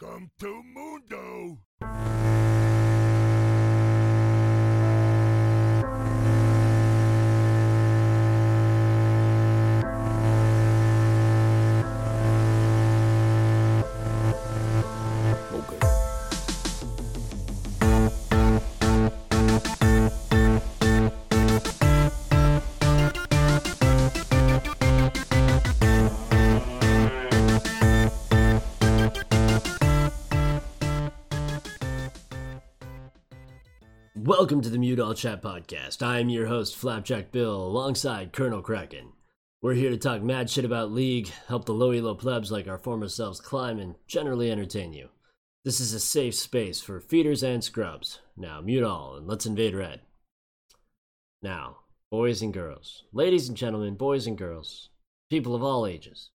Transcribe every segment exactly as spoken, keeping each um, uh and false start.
Welcome to Mundo! Welcome to the Mute All Chat Podcast. I am your host, Flapjack Bill, alongside Colonel Kraken. We're here to talk mad shit about League, help the low elo plebs like our former selves climb, and generally entertain you. This is a safe space for feeders and scrubs. Now, mute all, and let's invade Red. Now, boys and girls, ladies and gentlemen, boys and girls, people of all ages,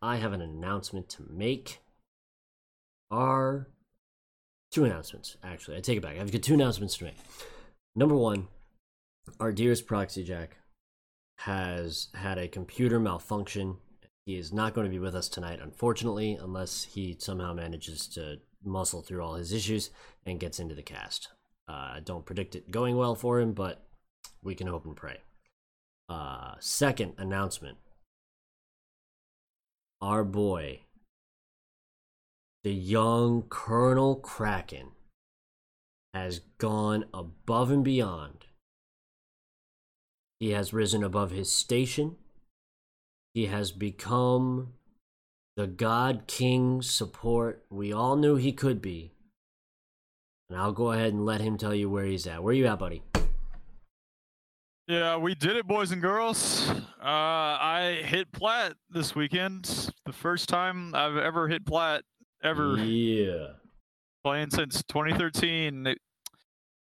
I have an announcement to make. Our... Two announcements, actually. I take it back. I've got two announcements to make. Number one, our dearest Proxy Jack has had a computer malfunction. He is not going to be with us tonight, unfortunately, unless he somehow manages to muscle through all his issues and gets into the cast. I uh, don't predict it going well for him, but we can hope and pray. Uh, second announcement. Our boy... The young Colonel Kraken has gone above and beyond. He has risen above his station. He has become the God King support we all knew he could be. And I'll go ahead and let him tell you where he's at. Where you at, buddy? Yeah, we did it, boys and girls. Uh, I hit plat this weekend. The first time I've ever hit plat. Ever. Yeah. Playing since twenty thirteen. It,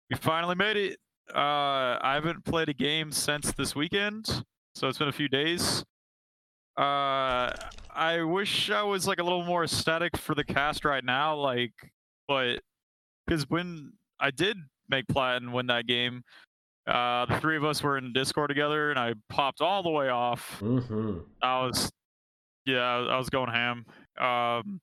we finally made it. Uh, I haven't played a game since this weekend, so it's been a few days. Uh, I wish I was like a little more ecstatic for the cast right now, like, but because when I did make plat and win that game, uh, the three of us were in Discord together, and I popped all the way off. Mm-hmm. I was, yeah, I was going ham. Um.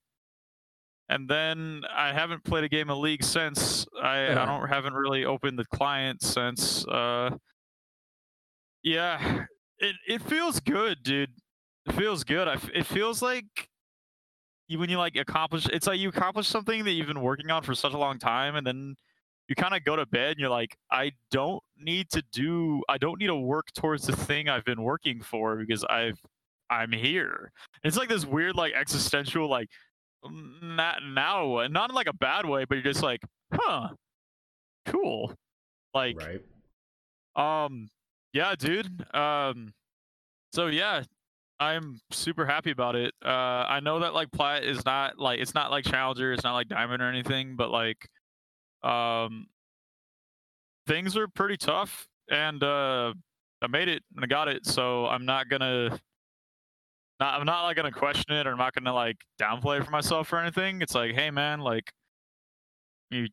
And then I haven't played a game of League since. I, yeah. I don't haven't really opened the client since. Uh, yeah, it it feels good, dude. It feels good. I, it feels like you, when you like accomplish, it's like you accomplish something that you've been working on for such a long time, and then you kind of go to bed and you're like, I don't need to do. I don't need to work towards the thing I've been working for because I've I'm here. And it's like this weird like existential like. Not now, not in like a bad way, but you're just like, huh, cool, like, right. um, yeah, dude, um, so yeah, I'm super happy about it. Uh, I know that like plat is not like it's not like Challenger, it's not like Diamond or anything, but like, um, things are pretty tough, and uh, I made it and I got it, so I'm not gonna. Not, I'm not like gonna question it, or I'm not gonna like downplay it for myself or anything. It's like, hey man, like you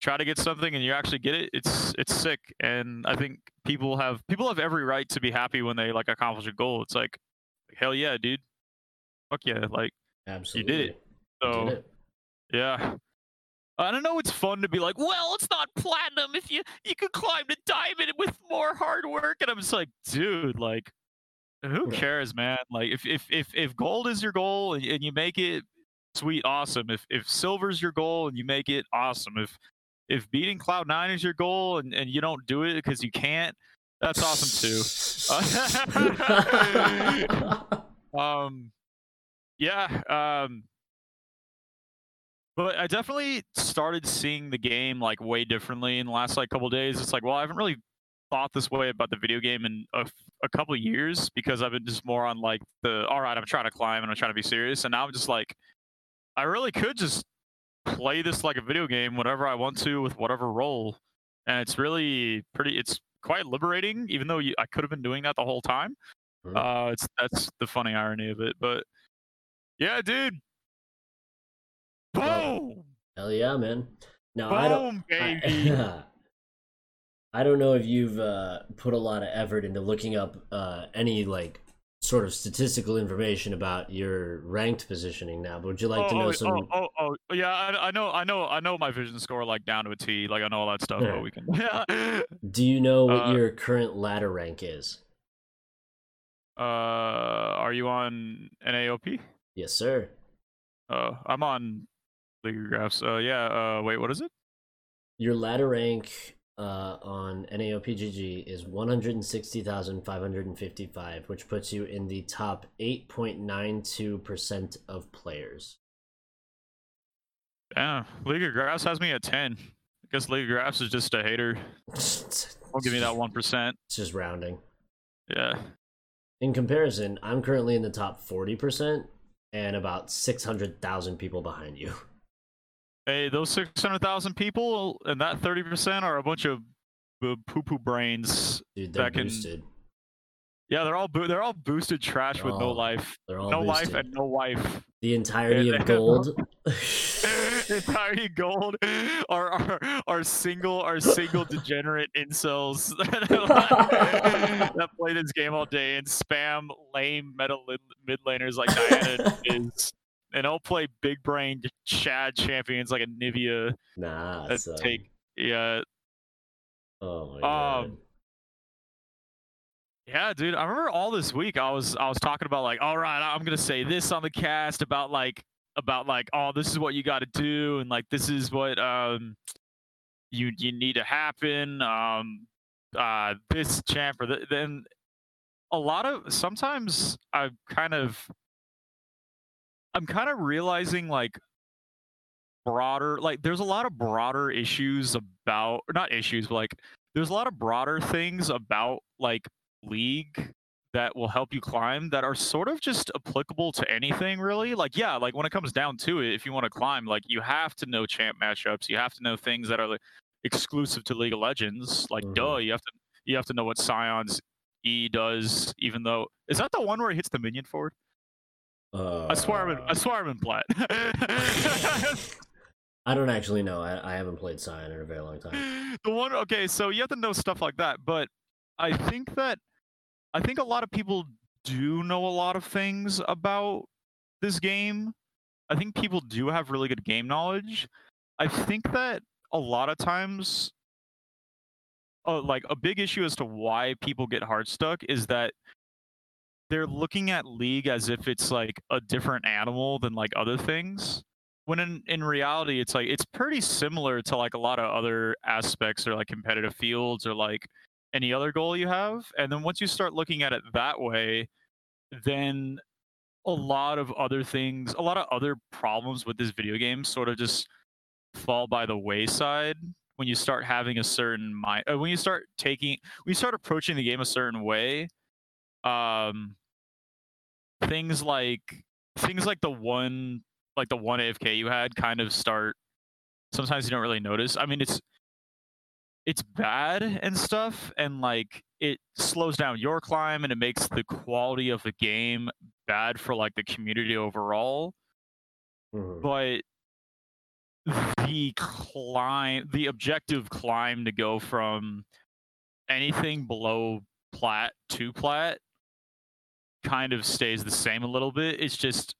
try to get something and you actually get it. It's it's sick, and I think people have people have every right to be happy when they like accomplish a goal. It's like, hell yeah, dude, fuck yeah, like absolutely, you did it. So did it. Yeah, I don't know. It's fun to be like, well, it's not platinum if you you could climb to diamond with more hard work, and I'm just like, dude, like. Who cares, man? Like, if if if if gold is your goal and, and you make it, sweet, awesome. If if silver's your goal and you make it, awesome. If if beating Cloud nine is your goal and, and you don't do it because you can't, that's awesome too. Uh, um, yeah. Um, but I definitely started seeing the game like way differently in the last like couple of days. It's like, well, I haven't really thought this way about the video game in a, a couple of years because I've been just more on like the all right, I'm trying to climb and I'm trying to be serious, and now I'm just like, I really could just play this like a video game, whatever I want to with whatever role, and it's really pretty. It's quite liberating, even though you, I could have been doing that the whole time. Sure. Uh, it's that's the funny irony of it, but yeah, dude. Boom! Hell yeah, man! Now Boom, I don't. Baby. I, I don't know if you've uh, put a lot of effort into looking up uh, any like sort of statistical information about your ranked positioning now, but would you like oh, to know oh, some? Oh, oh, oh, oh. yeah, I, I know, I know, I know my vision score like down to a T, like I know all that stuff. Right. But we can. Yeah. Do you know what uh, your current ladder rank is? Uh, are you on N A O P? Yes, sir. Uh, I'm on League of Graphs. Uh, yeah. Uh, wait, what is it? Your ladder rank uh on N A O P G G is one hundred sixty thousand five hundred fifty-five, which puts you in the top eight point nine two percent of players. Yeah, League of Graphs has me at ten. I guess League of Graphs is just a hater. Don't give me that one percent. It's just rounding. Yeah. In comparison, I'm currently in the top forty percent and about six hundred thousand people behind you. Hey, those six hundred thousand people and that thirty percent are a bunch of uh, poo-poo brains. Dude, they're that can... boosted. Yeah, they're all bo- they're all boosted trash they're with all, no life. They're all no boosted. life and no life. The entirety and, of gold. The entirety of gold are, are are single are single degenerate incels that play this game all day and spam lame meta mid laners like Diana is. And I'll play big brain Chad champions like Anivia. Nah, that's um... take yeah. Oh my um, god. Yeah, dude. I remember all this week I was I was talking about like, all right, I'm gonna say this on the cast about like about like, oh, this is what you got to do, and like this is what um you you need to happen. Um, uh, this champ or th- then a lot of sometimes I kind of. I'm kind of realizing like broader, like there's a lot of broader issues about, or not issues, but like there's a lot of broader things about like League that will help you climb that are sort of just applicable to anything really. Like, yeah, like when it comes down to it, if you want to climb, like you have to know champ matchups. You have to know things that are like exclusive to League of Legends. Like, mm-hmm. duh, you have to, you have to know what Sion's E does, even though, is that the one where it hits the minion forward? Uh, I swear I'm in, I swear I'm in plat. I don't actually know. I, I haven't played Sion in a very long time. The one, okay, so you have to know stuff like that, but I think that I think a lot of people do know a lot of things about this game. I think people do have really good game knowledge. I think that a lot of times, uh, like a big issue as to why people get hard stuck is that they're looking at League as if it's like a different animal than like other things. When in, in reality, it's like, it's pretty similar to like a lot of other aspects or like competitive fields or like any other goal you have. And then once you start looking at it that way, then a lot of other things, a lot of other problems with this video game sort of just fall by the wayside. When you start having a certain mind, when you start taking, when you start approaching the game a certain way, um, things like things like the one like the one A F K you had kind of start. Sometimes you don't really notice. I mean, it's it's bad and stuff, and like it slows down your climb, and it makes the quality of the game bad for like the community overall. Mm-hmm. But the climb, the objective climb to go from anything below plat to plat, kind of stays the same a little bit. It's just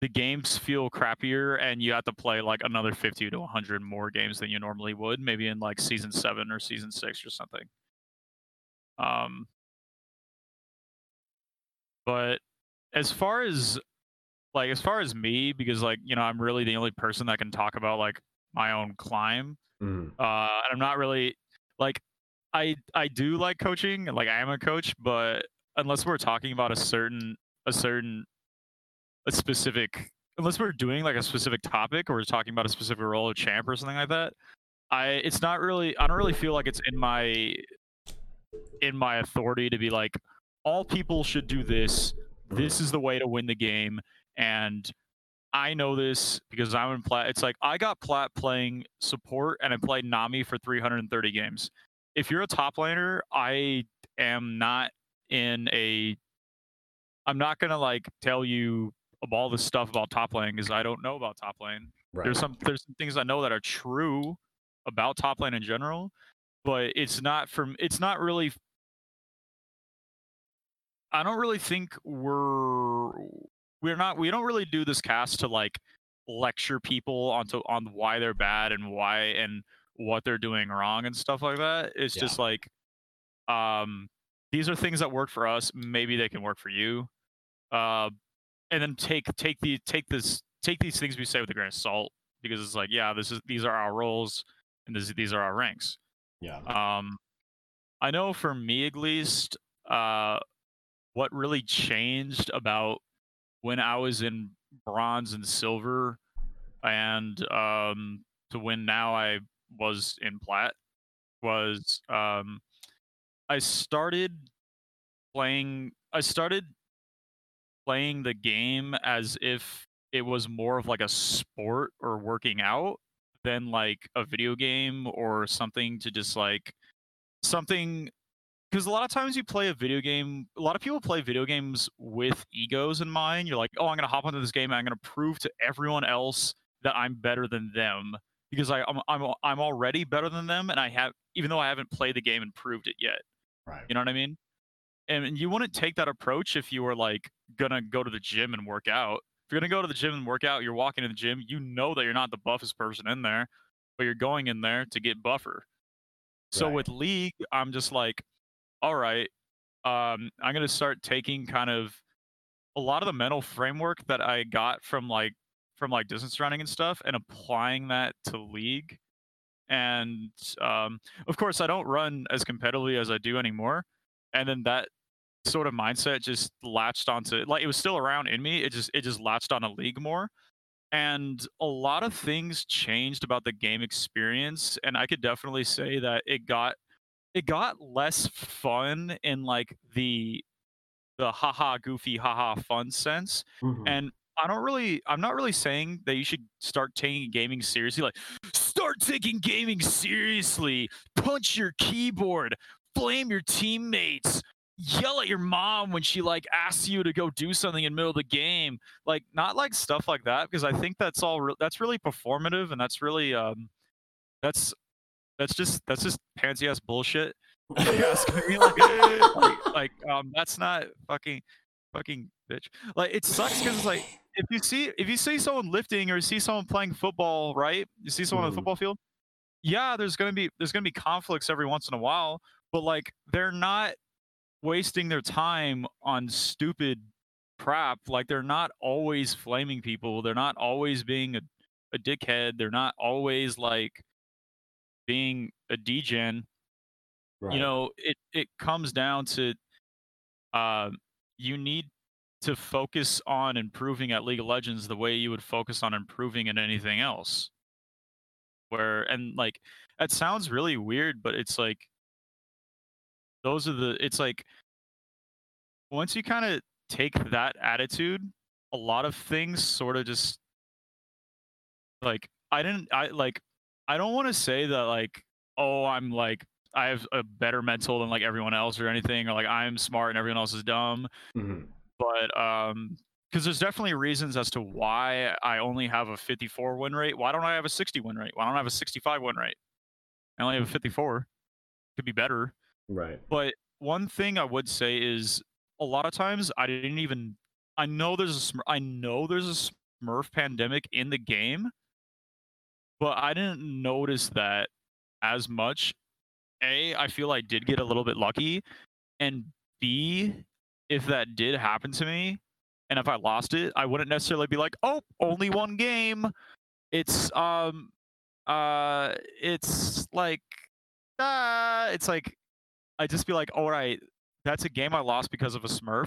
the games feel crappier, and you have to play like another fifty to one hundred more games than you normally would, maybe in like season seven or season six or something. Um, but as far as like as far as me, because like you know, I'm really the only person that can talk about like my own climb. Mm. Uh, and I'm not really like. I, I do like coaching, like I am a coach, but unless we're talking about a certain a certain a specific unless we're doing like a specific topic or we're talking about a specific role of champ or something like that, I it's not really I don't really feel like it's in my in my authority to be like all people should do this. This is the way to win the game, and I know this because I'm in plat. It's like I got plat playing support and I played Nami for three hundred thirty games. If you're a top laner, I am not in a. I'm not gonna like tell you all this stuff about top lane because I don't know about top lane. Right. There's some there's some things I know that are true about top lane in general, but it's not from. It's not really. I don't really think we're we're not we don't really do this cast to like lecture people on to, on why they're bad and why and what they're doing wrong and stuff like that. It's yeah. just like um these are things that work for us. Maybe they can work for you. Uh, and then take take the take this take these things we say with a grain of salt, because it's like, yeah, this is these are our roles and this, these are our ranks. Yeah. Um, I know for me at least, uh, what really changed about when I was in bronze and silver, and um, to when now I was in plat, was um, I started playing. I started playing the game as if it was more of like a sport or working out than like a video game or something to just like something. Because a lot of times you play a video game, a lot of people play video games with egos in mind. You're like, oh, I'm going to hop onto this game and I'm going to prove to everyone else that I'm better than them, because I, I'm, I'm I'm already better than them, and I have, even though I haven't played the game and proved it yet. Right. You know what I mean? And you wouldn't take that approach if you were like going to go to the gym and work out. If you're going to go to the gym and work out, you're walking in the gym, you know that you're not the buffest person in there, but you're going in there to get buffer. So right. with League, I'm just like, all right, um, I'm going to start taking kind of a lot of the mental framework that I got from like from like distance running and stuff, and applying that to League. And um, of course, I don't run as competitively as I do anymore. And then that sort of mindset just latched onto, like, it was still around in me. It just it just latched on a League more. And a lot of things changed about the game experience. And I could definitely say that it got It got less fun in like the the haha goofy haha fun sense. Mm-hmm. And I don't really I'm not really saying that you should start taking gaming seriously. Like, start taking gaming seriously, punch your keyboard, blame your teammates, yell at your mom when she like asks you to go do something in the middle of the game. Like, not like stuff like that, because I think that's all re- that's really performative, and that's really um that's That's just that's just pansy ass bullshit. like, like, like um, that's not fucking fucking bitch. Like, it sucks because it's like, if you see if you see someone lifting or you see someone playing football, right? You see someone mm. on the football field. Yeah, there's gonna be there's gonna be conflicts every once in a while, but like, they're not wasting their time on stupid crap. Like, they're not always flaming people. They're not always being a, a dickhead. They're not always like being a degen, right. You know, it, it comes down to uh, you need to focus on improving at League of Legends the way you would focus on improving in anything else. Where, and like, that sounds really weird, but it's like, those are the, it's like, once you kind of take that attitude, a lot of things sort of just, like, I didn't, I like, I don't want to say that, like, oh, I'm, like, I have a better mental than, like, everyone else or anything, or, like, I'm smart and everyone else is dumb. Mm-hmm. But, um, because there's definitely reasons as to why I only have a fifty-four win rate. Why don't I have a sixty win rate? Why don't I have a sixty-five win rate? I only have a fifty-four. Could be better. Right. But one thing I would say is, a lot of times I didn't even, I know there's a, I know there's a Smurf pandemic in the game, but I didn't notice that as much. A, I feel I did get a little bit lucky. And B, if that did happen to me, and if I lost it, I wouldn't necessarily be like, oh, only one game. It's, um, uh, it's like, ah, it's like, I'd just be like, all right, that's a game I lost because of a Smurf.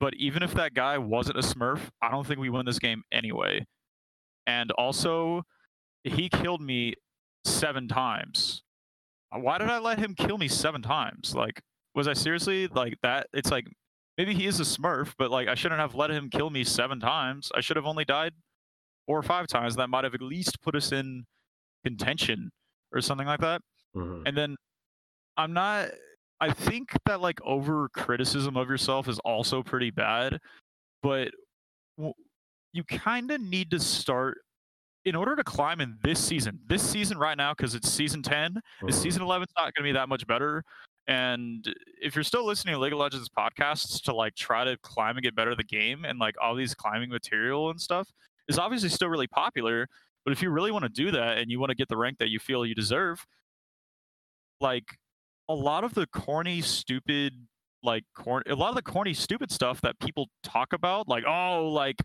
But even if that guy wasn't a Smurf, I don't think we win this game anyway. And also, he killed me seven times. Why did I let him kill me seven times? Like, was I seriously like that? It's like, maybe he is a Smurf, but like, I shouldn't have let him kill me seven times. I should have only died four or five times. That might have at least put us in contention or something like that. Mm-hmm. And then I'm not, I think that like over criticism of yourself is also pretty bad, but you kind of need to start, in order to climb in this season, this season right now, because it's season ten, mm-hmm. Season eleven's not going to be that much better, And if you're still listening to League of Legends podcasts to like try to climb and get better at the game, and like all these climbing material and stuff is obviously still really popular. But if you really want to do that and you want to get the rank that you feel you deserve, like a lot of the corny, stupid, like corn, a lot of the corny, stupid stuff that people talk about, like, oh, like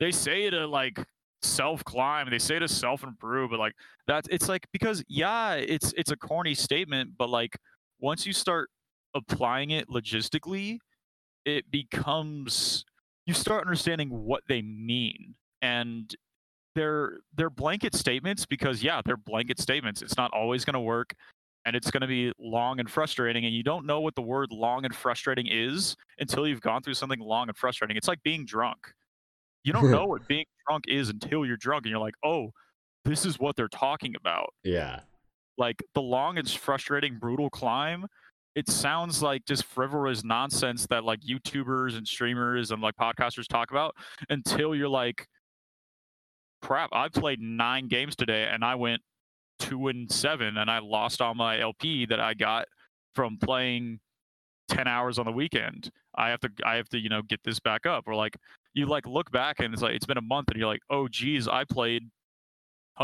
they say to like self-climb, they say to self-improve, but like that's, it's like, because yeah, it's, it's a corny statement, but like once you start applying it logistically, it becomes, you start understanding what they mean. And they're, they're blanket statements because, yeah, they're blanket statements. It's not always going to work, and it's going to be long and frustrating, and you don't know what the word long and frustrating is until you've gone through something long and frustrating. It's like being drunk. You don't know what being drunk is until you're drunk, and you're like, oh, this is what they're talking about. Yeah. Like, the long and frustrating, brutal climb, it sounds like just frivolous nonsense that, like, YouTubers and streamers and, like, podcasters talk about until you're like, crap, I played nine games today, and I went two and seven, and I lost all my L P that I got from playing ten hours on the weekend. I have to, I have to, you know, get this back up. Or, like, you, like, look back, and it's like, it's been a month, and you're like, oh, geez, I played one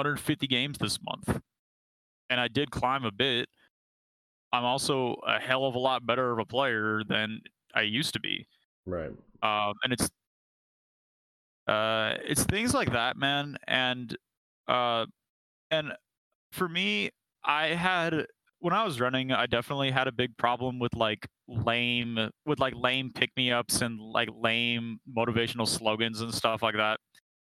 hundred fifty games this month. And I did climb a bit. I'm also a hell of a lot better of a player than I used to be. Right. Um, and it's uh, it's things like that, man. And uh, and for me, I had when I was running, I definitely had a big problem with like lame with like lame pick-me-ups and like lame motivational slogans and stuff like that.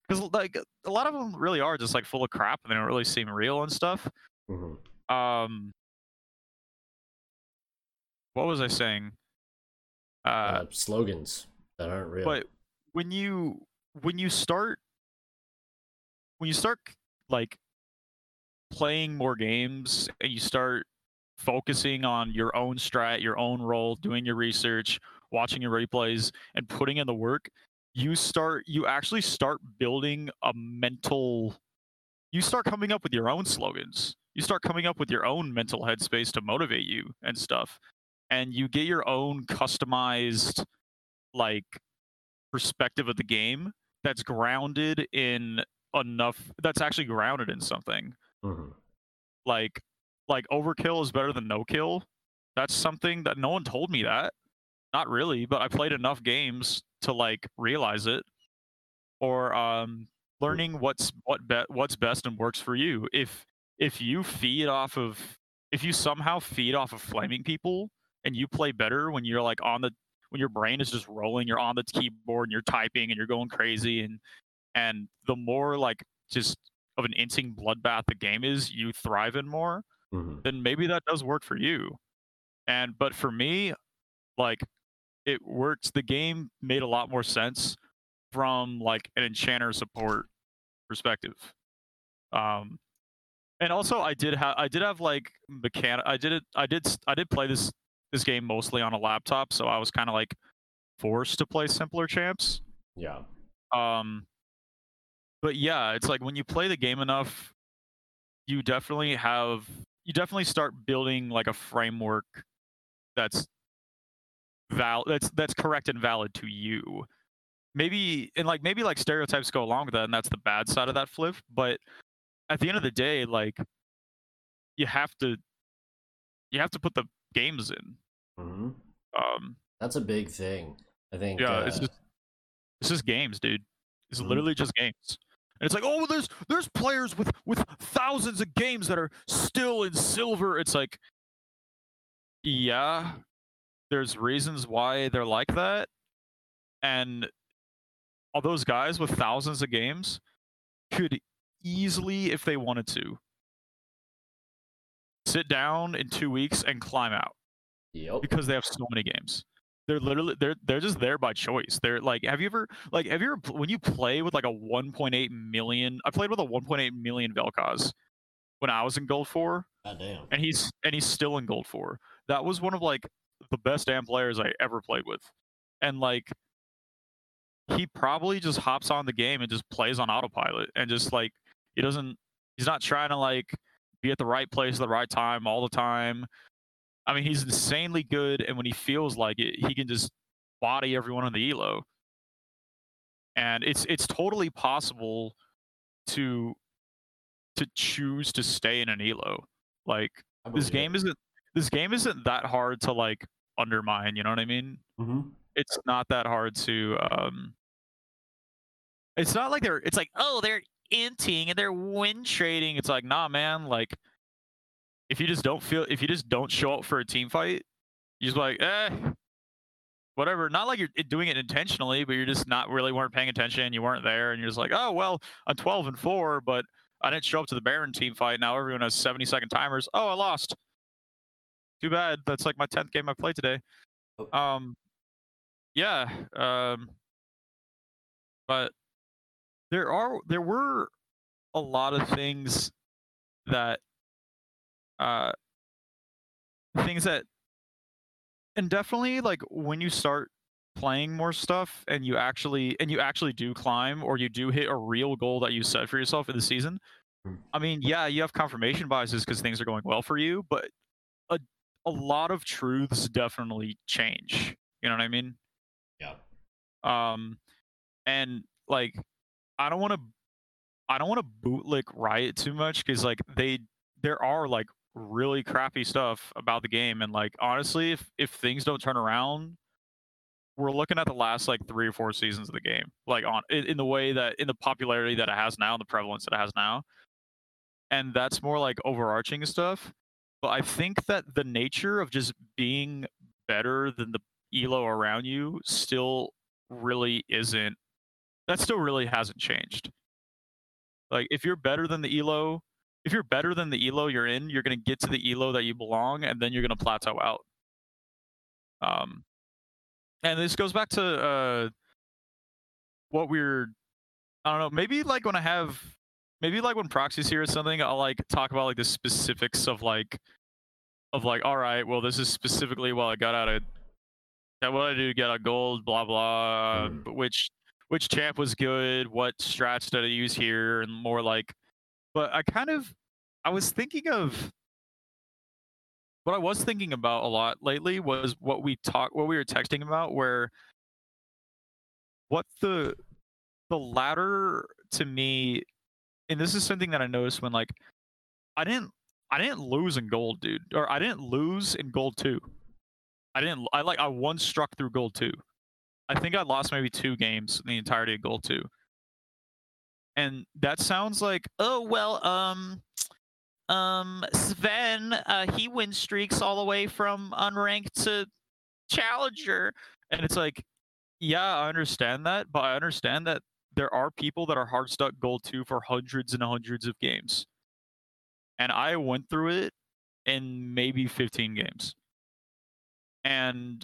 Because like a lot of them really are just like full of crap, and they don't really seem real and stuff. Mm-hmm. Um, what was I saying? Uh, uh, slogans that aren't real. But when you when you start when you start like playing more games, and you start focusing on your own strat, your own role, doing your research, watching your replays, and putting in the work, you start you actually start building a mental. You start coming up with your own slogans. You start coming up with your own mental headspace to motivate you and stuff. And you get your own customized like perspective of the game that's grounded in enough that's actually grounded in something. Mm-hmm. Like like overkill is better than no kill. That's something that no one told me that. Not really, but I played enough games to like realize it. Or um learning what's what be, what's best and works for you. If if you feed off of if you somehow feed off of flaming people, and you play better when you're like on the when your brain is just rolling, you're on the keyboard and you're typing and you're going crazy, and and the more like just of an inting bloodbath the game is, you thrive in more. Mm-hmm. Then maybe that does work for you. And but for me, like it worked. The game made a lot more sense from like an enchanter support perspective. Um and also I did have I did have like mechan I did it I did I did play this this game mostly on a laptop, so I was kind of like forced to play simpler champs. Yeah. Um but yeah, it's like when you play the game enough, you definitely have you definitely start building like a framework that's val that's that's correct and valid to you. Maybe and like maybe like stereotypes go along with that, and that's the bad side of that flip. But at the end of the day, like you have to you have to put the games in. Mm-hmm. Um, that's a big thing, I think. Yeah, uh... it's just it's just games, dude. It's mm-hmm. literally just games. And it's like, oh, there's there's players with with thousands of games that are still in silver. It's like, yeah, there's reasons why they're like that, and all those guys with thousands of games could easily, if they wanted to, sit down in two weeks and climb out. Yep. Because they have so many games. They're literally they're they're just there by choice. They're like, have you ever like have you ever when you play with like a one point eight million? I played with a one point eight million Velkaz when I was in Gold Four. God damn. And he's and he's still in Gold Four. That was one of like the best damn players I ever played with, and like. He probably just hops on the game and just plays on autopilot, and just like he doesn't, he's not trying to like be at the right place at the right time all the time. I mean, he's insanely good, and when he feels like it, he can just body everyone on the E L O. And it's it's totally possible to to choose to stay in an E L O. Like this game isn't this game isn't that hard to like undermine. You know what I mean? Mm-hmm. It's not that hard to. Um, it's not like they're. It's like oh, they're inting and they're win trading. It's like nah, man. Like if you just don't feel, if you just don't show up for a team fight, you're just like eh. Whatever, not like you're doing it intentionally, but you're just not really weren't paying attention. You weren't there, and you're just like, oh well, I'm twelve and four, but I didn't show up to the Baron team fight. Now everyone has seventy second timers. Oh, I lost. Too bad. That's like my tenth game I played today. Um, yeah. Um, but there are there were a lot of things that uh things that. And definitely, like, when you start playing more stuff and you actually and you actually do climb or you do hit a real goal that you set for yourself in the season, I mean, yeah, you have confirmation biases because things are going well for you, but a, a lot of truths definitely change. You know what I mean? Yeah. Um, and, like, I don't want to I don't want to bootlick Riot too much because, like, they there are, like, really crappy stuff about the game, and like honestly if if things don't turn around, we're looking at the last like three or four seasons of the game, like on in, in the way that in the popularity that it has now and the prevalence that it has now, and that's more like overarching stuff. But I think that the nature of just being better than the E L O around you still really isn't that still really hasn't changed. Like if you're better than the E L O If you're better than the E L O you're in, you're going to get to the E L O that you belong, and then you're going to plateau out. Um, and this goes back to uh, what we're, I don't know, maybe like when I have, maybe like when Proxy's here or something, I'll like talk about like the specifics of like, of like, all right, well, this is specifically what I got out of, that what I do to get out of gold, blah, blah, which, which champ was good, what strats did I use here, and more like, But I kind of, I was thinking of, what I was thinking about a lot lately was what we talked, what we were texting about, where what the, the ladder to me, and this is something that I noticed when like, I didn't, I didn't lose in gold, dude, or I didn't lose in gold two. I didn't, I like, I one struck through gold two. I think I lost maybe two games in the entirety of gold two. And that sounds like, oh, well, um, um, Sven, uh, he wins streaks all the way from unranked to challenger. And it's like, yeah, I understand that. But I understand that there are people that are hard stuck gold two for hundreds and hundreds of games. And I went through it in maybe fifteen games. And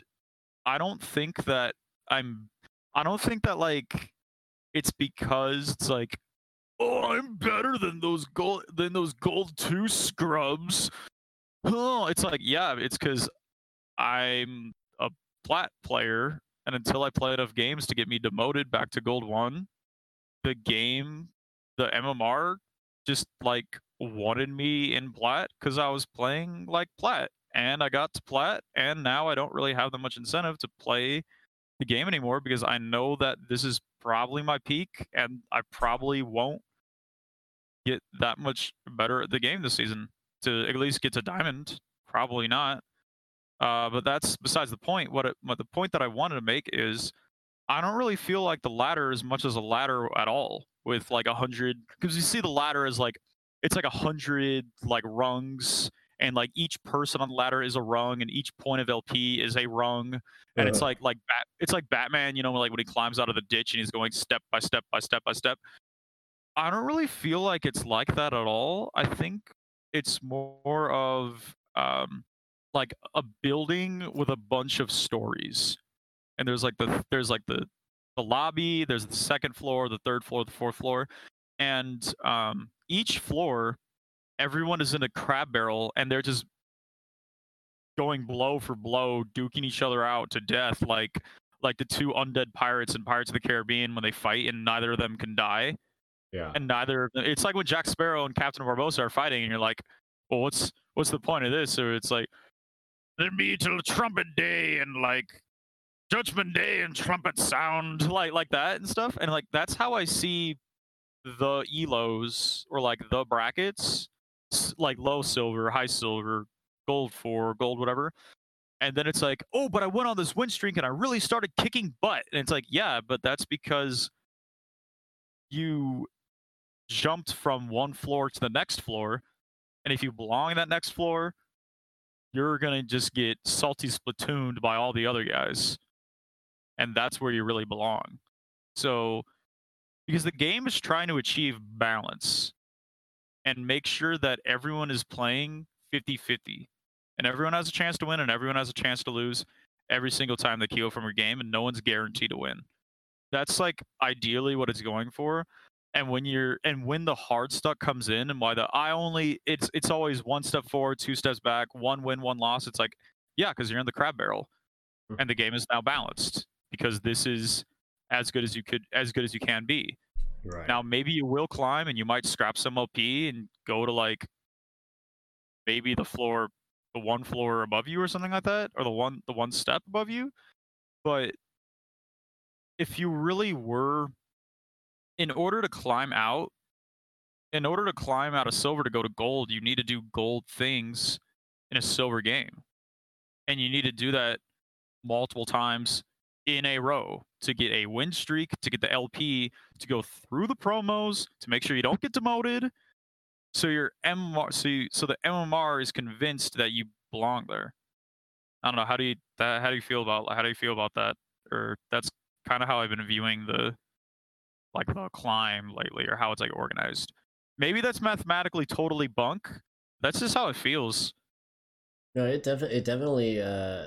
I don't think that I'm, I don't think that like, it's because it's like, oh, I'm better than those gold than those gold two scrubs. Oh, it's like, yeah, it's because I'm a plat player, and until I play enough games to get me demoted back to gold one, the game, the M M R, just like wanted me in plat because I was playing like plat, and I got to plat, and now I don't really have that much incentive to play the game anymore because I know that this is probably my peak and I probably won't get that much better at the game this season to at least get to diamond. Probably not. Uh, but that's besides the point. What, it, what the point that I wanted to make is I don't really feel like the ladder as much as a ladder at all with like a hundred, because you see the ladder is like, it's like a hundred like rungs, and like each person on the ladder is a rung, and each point of L P is a rung, and uh, it's like like Bat- it's like Batman, you know, like when he climbs out of the ditch and he's going step by step by step by step. I don't really feel like it's like that at all. I think it's more of um, like a building with a bunch of stories, and there's like the there's like the the lobby, there's the second floor, the third floor, the fourth floor, and um, each floor. Everyone is in a crab barrel, and they're just going blow for blow, duking each other out to death, like like the two undead pirates in Pirates of the Caribbean when they fight, and neither of them can die. Yeah. And neither of them, it's like when Jack Sparrow and Captain Barbossa are fighting, and you're like, well, what's what's the point of this? Or it's like It'll be till trumpet day and like judgment day and trumpet sound, like like that and stuff. And like that's how I see the E L Os or like the brackets, like low silver, high silver, gold four, gold whatever. And then it's like, oh, but I went on this win streak and I really started kicking butt. And it's like, yeah, but that's because you jumped from one floor to the next floor. And if you belong in that next floor, you're going to just get salty splatooned by all the other guys. And that's where you really belong. So, because the game is trying to achieve balance and make sure that everyone is playing fifty fifty. And everyone has a chance to win, and everyone has a chance to lose every single time they queue from a game, and no one's guaranteed to win. That's like ideally what it's going for. And when you're, and when the hard stuff comes in, and why the I only, it's it's always one step forward, two steps back, one win, one loss. It's like, yeah, because you're in the crab barrel, and the game is now balanced because this is as good as you could, as good as you can be. Right. Now maybe you will climb, and you might scrap some O P and go to like maybe the floor. The one floor above you or something like that, or the one the one step above you. But if you really were, in order to climb out, in order to climb out of silver to go to gold, you need to do gold things in a silver game. And you need to do that multiple times in a row to get a win streak, to get the L P, to go through the promos, to make sure you don't get demoted. So your M M R, so you, so the M M R is convinced that you belong there. I don't know. How do you that, how do you feel about how do you feel about that? Or that's kind of how I've been viewing the like the climb lately, or how it's like organized. Maybe that's mathematically totally bunk. That's just how it feels. No, it definitely it definitely uh,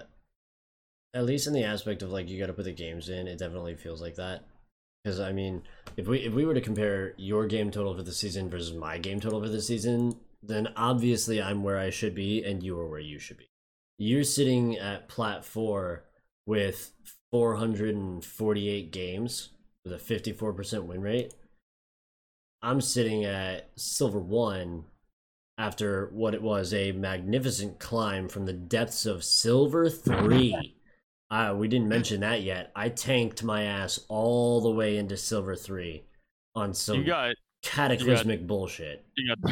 at least in the aspect of like you got to put the games in. It definitely feels like that. Because, I mean, if we if we were to compare your game total for the season versus my game total for the season, then obviously I'm where I should be and you are where you should be. You're sitting at plat four with four hundred forty-eight games with a fifty-four percent win rate. I'm sitting at silver one after what it was a magnificent climb from the depths of silver three. Uh, we didn't mention that yet. I tanked my ass all the way into Silver three on some you got, cataclysmic you got, bullshit. You got,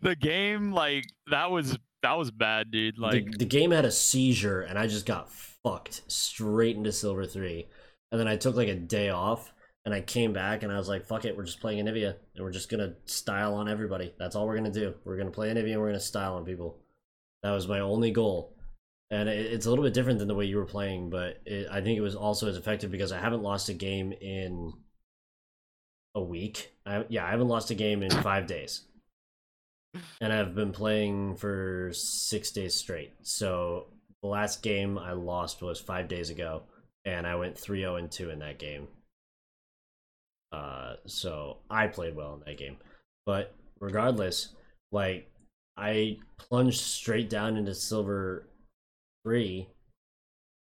the game, like, that was that was bad, dude. Like the, the game had a seizure, and I just got fucked straight into Silver three. And then I took, like, a day off, and I came back, and I was like, fuck it, we're just playing Anivia, and we're just going to style on everybody. That's all we're going to do. We're going to play Anivia, and we're going to style on people. That was my only goal. And it's a little bit different than the way you were playing, but it, I think it was also as effective because I haven't lost a game in a week. I, yeah, I haven't lost a game in five days. And I've been playing for six days straight. So the last game I lost was five days ago, and I went three oh and two in that game. Uh, so I played well in that game. But regardless, like, I plunged straight down into silver... three,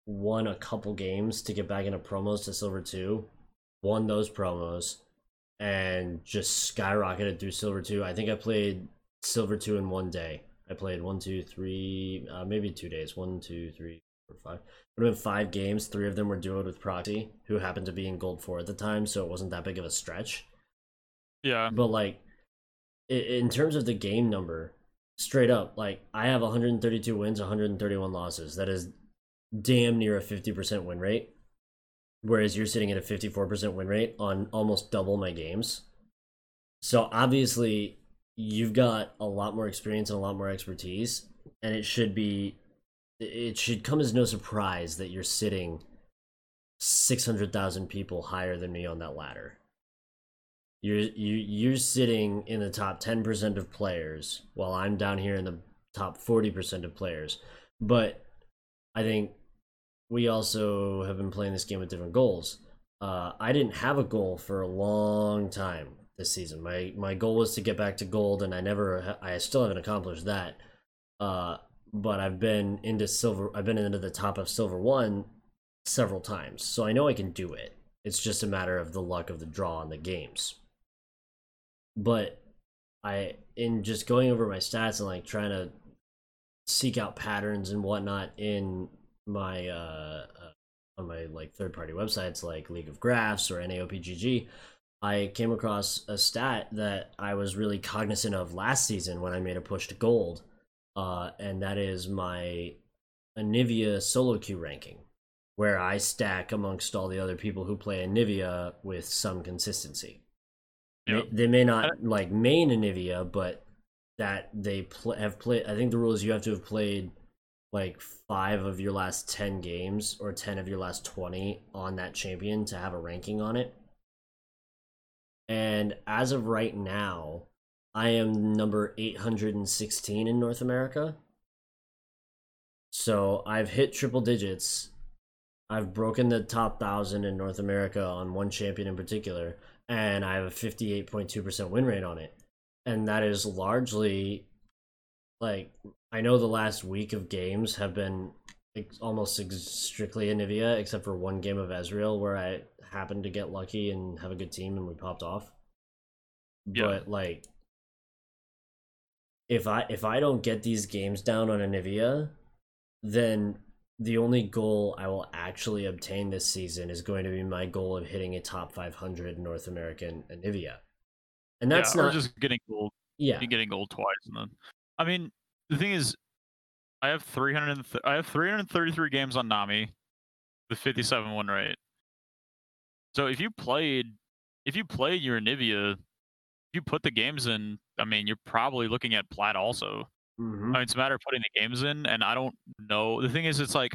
won a couple games to get back into promos to silver two, won those promos, and just skyrocketed through silver two. I think I played silver two in one day. I played one, two, three, uh, maybe two days. One, two, three, four, five. It would have been five games. Three of them were duoed with Proxy, who happened to be in gold four at the time, so it wasn't that big of a stretch. Yeah. But, like, in terms of the game number, straight up, like, I have one hundred thirty-two wins, one hundred thirty-one losses. That is damn near a fifty percent win rate. Whereas you're sitting at a fifty-four percent win rate on almost double my games. So obviously, you've got a lot more experience and a lot more expertise. And it should be, it should come as no surprise that you're sitting six hundred thousand people higher than me on that ladder. You're, you, you're sitting in the top ten percent of players while I'm down here in the top forty percent of players. But I think we also have been playing this game with different goals. Uh, I didn't have a goal for a long time this season. My my goal was to get back to gold, and I never, I still haven't accomplished that. Uh, but I've been into silver, I've been into the top of silver one several times, so I know I can do it. It's just a matter of the luck of the draw on the games. But I, in just going over my stats and like trying to seek out patterns and whatnot in my uh, uh on my like third party websites like League of Graphs or N A O P G G, I came across a stat that I was really cognizant of last season when I made a push to gold, uh, and that is my Anivia solo queue ranking, where I stack amongst all the other people who play Anivia with some consistency. Yep. They, they may not like main Anivia, but that they pl- have played. I think the rule is you have to have played like five of your last ten games or ten of your last twenty on that champion to have a ranking on it. And as of right now, I am number eight hundred sixteen in North America. So I've hit triple digits. I've broken the top one thousand in North America on one champion in particular, and I have a fifty-eight point two percent win rate on it. And that is largely, like, I know the last week of games have been ex- almost ex- strictly Anivia, except for one game of Ezreal where I happened to get lucky and have a good team and we popped off. Yeah. But, like, if I if I don't get these games down on Anivia, then the only goal I will actually obtain this season is going to be my goal of hitting a top five hundred North American Anivia, and that's yeah, not just getting gold. Yeah, getting gold twice, and then I mean the thing is, I have three hundred. I have three hundred thirty-three games on Nami, with fifty-seven win rate. So if you played, if you played your Anivia, if you put the games in, I mean you're probably looking at plat also. Mm-hmm. I mean, it's a matter of putting the games in, and I don't know. The thing is, it's like,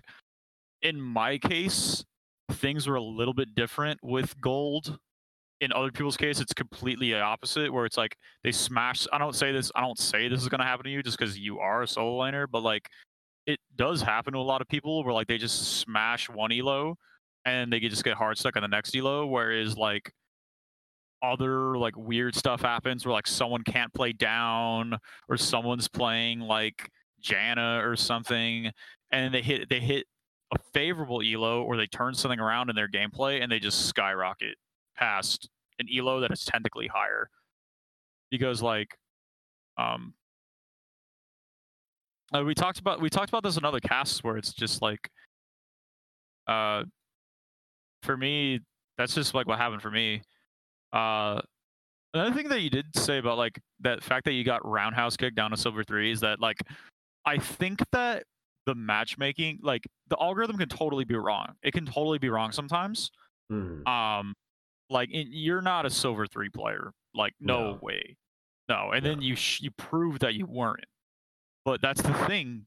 in my case, things were a little bit different with gold. In other people's case, it's completely the opposite, where it's like, they smash, I don't say this, I don't say this is going to happen to you just because you are a solo laner, but like, it does happen to a lot of people where like, they just smash one elo, and they just get hard stuck on the next elo, whereas like, other like weird stuff happens where like someone can't play down or someone's playing like Janna or something, and they hit they hit a favorable elo or they turn something around in their gameplay and they just skyrocket past an elo that is technically higher, because like um uh, we talked about we talked about this in other casts where it's just like uh for me that's just like what happened for me. Uh, another thing that you did say about like that fact that you got roundhouse kicked down to silver three is that like I think that the matchmaking, like the algorithm, can totally be wrong. It can totally be wrong sometimes. Mm. Um, like it, you're not a silver three player. Like no, no. way, no. And no. then you sh- you prove that you weren't. But that's the thing.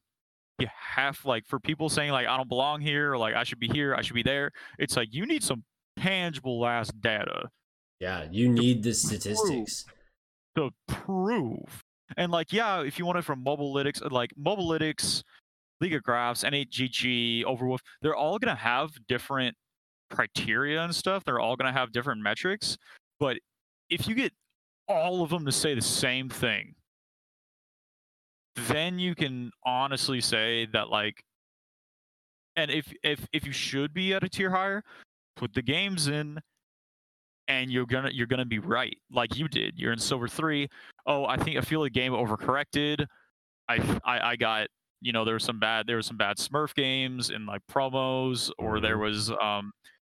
You have like for people saying like I don't belong here or like I should be here, I should be there. It's like you need some tangible ass data. Yeah, you need the statistics. To prove. And like, yeah, if you want it from Mobilytics, like Mobilytics, League of Graphs, N A G G, Overwolf, they're all going to have different criteria and stuff. They're all going to have different metrics. But if you get all of them to say the same thing, then you can honestly say that like, and if if if you should be at a tier higher, put the games in. And you're gonna you're gonna be right, like you did. You're in silver three. Oh, I think I feel the game overcorrected. I, I I got you know there was some bad there was some bad Smurf games in like promos, or there was um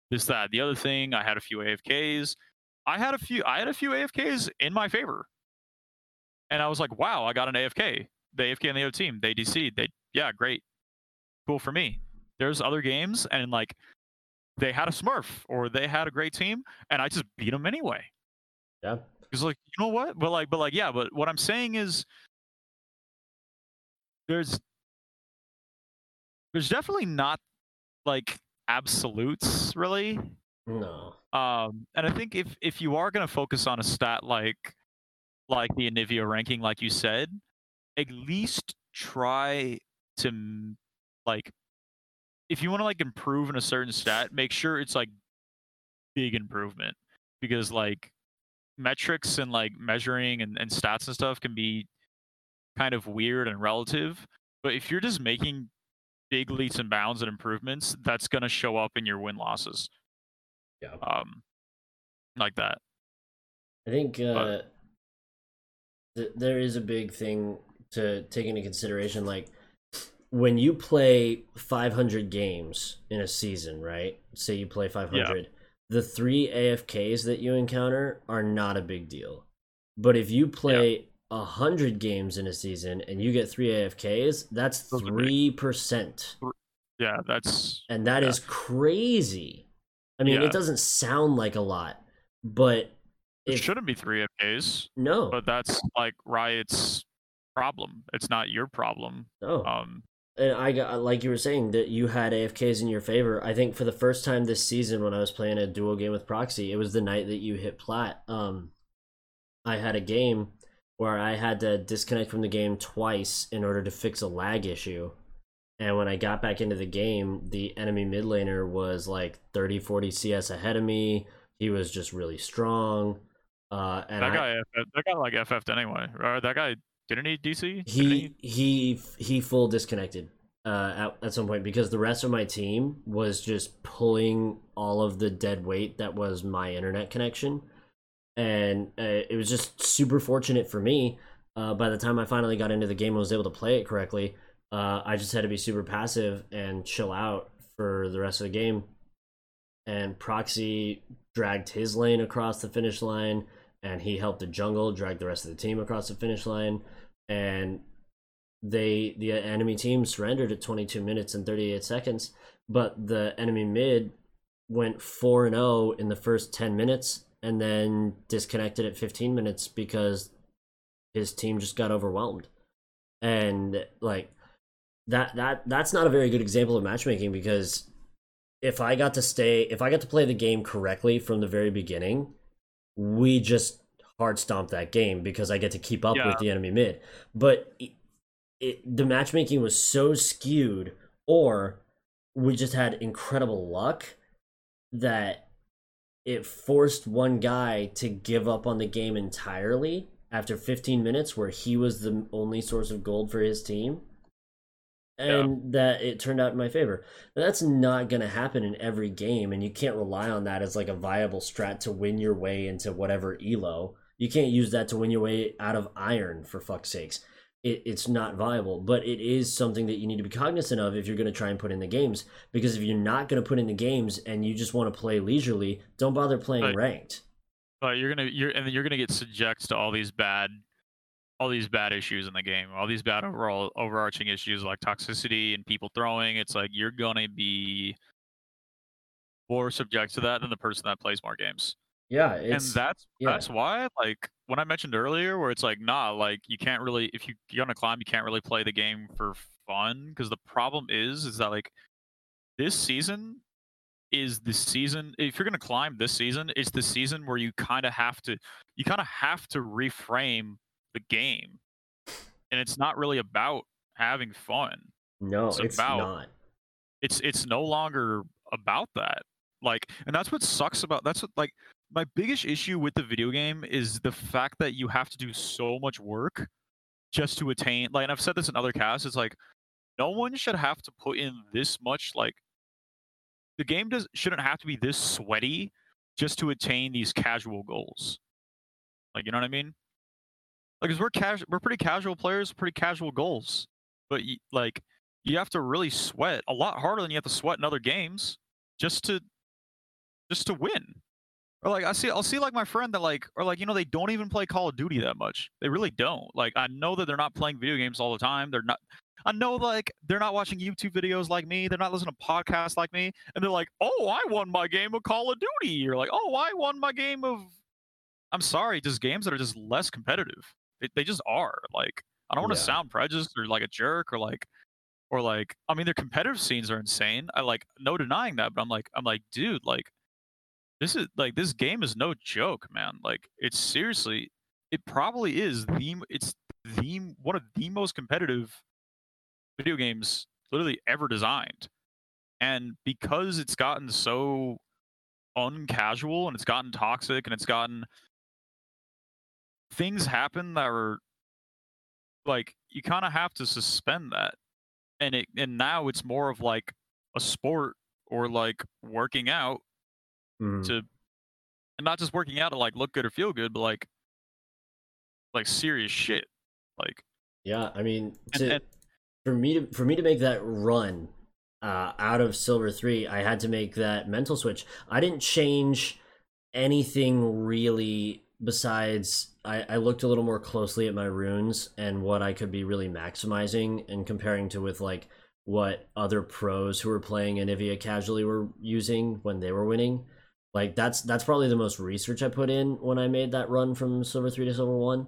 this that the other thing. I had a few A F Ks. I had a few I had a few A F Ks in my favor, and I was like, wow, I got an A F K. The A F K and the other team, they D C'd. They yeah, great, cool for me. There's other games and like. They had a Smurf, or they had a great team, and I just beat them anyway. Yeah, it's like you know what, but like, but like, yeah. But what I'm saying is, there's, there's definitely not like absolutes, really. No. Um, and I think if if you are gonna focus on a stat like, like the Anivia ranking, like you said, at least try to like. If you want to like improve in a certain stat, make sure it's like big improvement, because like metrics and like measuring and, and stats and stuff can be kind of weird and relative. But if you're just making big leaps and bounds and improvements, that's going to show up in your win losses. Yeah. Um, like that. I think uh, but... th- there is a big thing to take into consideration. Like when you play five hundred games in a season, right? Say you play five hundred, yeah. The three A F Ks that you encounter are not a big deal. But if you play yeah. one hundred games in a season and you get three A F Ks, that's three percent. Yeah, that's... And that yeah. is crazy. I mean, yeah. it doesn't sound like a lot, but... It if, shouldn't be three A F Ks. No. But that's, like, Riot's problem. It's not your problem. No. Um, and I got, like you were saying, that you had A F Ks in your favor. I think for the first time this season when I was playing a duo game with Proxy, it was the night that you hit plat. Um, I had a game where I had to disconnect from the game twice in order to fix a lag issue. And when I got back into the game, the enemy mid laner was like thirty, forty C S ahead of me. He was just really strong. Uh, and that guy, I, that guy like F F'd anyway. Or that guy didn't he D C? He he he, he full disconnected uh, at at some point because the rest of my team was just pulling all of the dead weight that was my internet connection, and uh, it was just super fortunate for me. Uh, by the time I finally got into the game and was able to play it correctly, uh, I just had to be super passive and chill out for the rest of the game. And Proxy dragged his lane across the finish line, and he helped the jungle drag the rest of the team across the finish line, and they the enemy team surrendered at twenty-two minutes and thirty-eight seconds, but the enemy mid went four and oh in the first ten minutes and then disconnected at fifteen minutes because his team just got overwhelmed. And like that that that's not a very good example of matchmaking, because If I got to stay, if I got to play the game correctly from the very beginning, we just hard stomped that game because I get to keep up yeah. with the enemy mid. But it, it, the matchmaking was so skewed, or we just had incredible luck that it forced one guy to give up on the game entirely after fifteen minutes, where he was the only source of gold for his team. And yeah. that it turned out in my favor. Now, that's not going to happen in every game, and you can't rely on that as like a viable strat to win your way into whatever E L O. You can't use that to win your way out of iron, for fuck's sakes. It, it's not viable, but it is something that you need to be cognizant of if you're going to try and put in the games, because if you're not going to put in the games and you just want to play leisurely, don't bother playing but, ranked. But you're going to you're and then you're going to get subjected to all these bad all these bad issues in the game, all these bad overall overarching issues like toxicity and people throwing. It's like you're going to be more subject to that than the person that plays more games. Yeah. It's, and that's yeah. that's why, like, when I mentioned earlier where it's like, nah, like, you can't really, if you, you're on a climb, you can't really play the game for fun, because the problem is, is that, like, this season is the season, if you're going to climb this season, it's the season where you kind of have to, you kind of have to reframe the game, and it's not really about having fun. No, it's, it's about, not. It's it's no longer about that. Like, and that's what sucks about. That's what like my biggest issue with the video game is the fact that you have to do so much work just to attain. Like, and I've said this in other casts. It's like no one should have to put in this much. Like, the game does shouldn't have to be this sweaty just to attain these casual goals. Like, you know what I mean? Like, cause we're casu- we're pretty casual players, pretty casual goals, but you, like you have to really sweat a lot harder than you have to sweat in other games just to just to win. Or like I see, I'll see like my friend that like, or like you know, they don't even play Call of Duty that much. They really don't. Like, I know that they're not playing video games all the time. They're not. I know like they're not watching YouTube videos like me. They're not listening to podcasts like me. And they're like, oh, I won my game of Call of Duty. Or like, oh, I won my game of. I'm sorry, just games that are just less competitive. They, they just are. Like, I don't want to yeah. sound prejudiced or like a jerk or like, or like, I mean, their competitive scenes are insane. I like, no denying that, but I'm like, I'm like, dude, like, this is like, this game is no joke, man. Like, it's seriously, it probably is the, it's the, one of the most competitive video games literally ever designed. And because it's gotten so uncasual and it's gotten toxic and it's gotten, things happen that are like you kind of have to suspend that, and it and now it's more of like a sport or like working out mm. to, and not just working out to like look good or feel good, but like like serious shit. Like yeah, I mean, to, and, and for me to for me to make that run uh, out of Silver three, I had to make that mental switch. I didn't change anything really, besides I, I looked a little more closely at my runes and what I could be really maximizing, and comparing to with like what other pros who were playing Anivia casually were using when they were winning. Like that's that's probably the most research I put in when I made that run from Silver three to Silver one.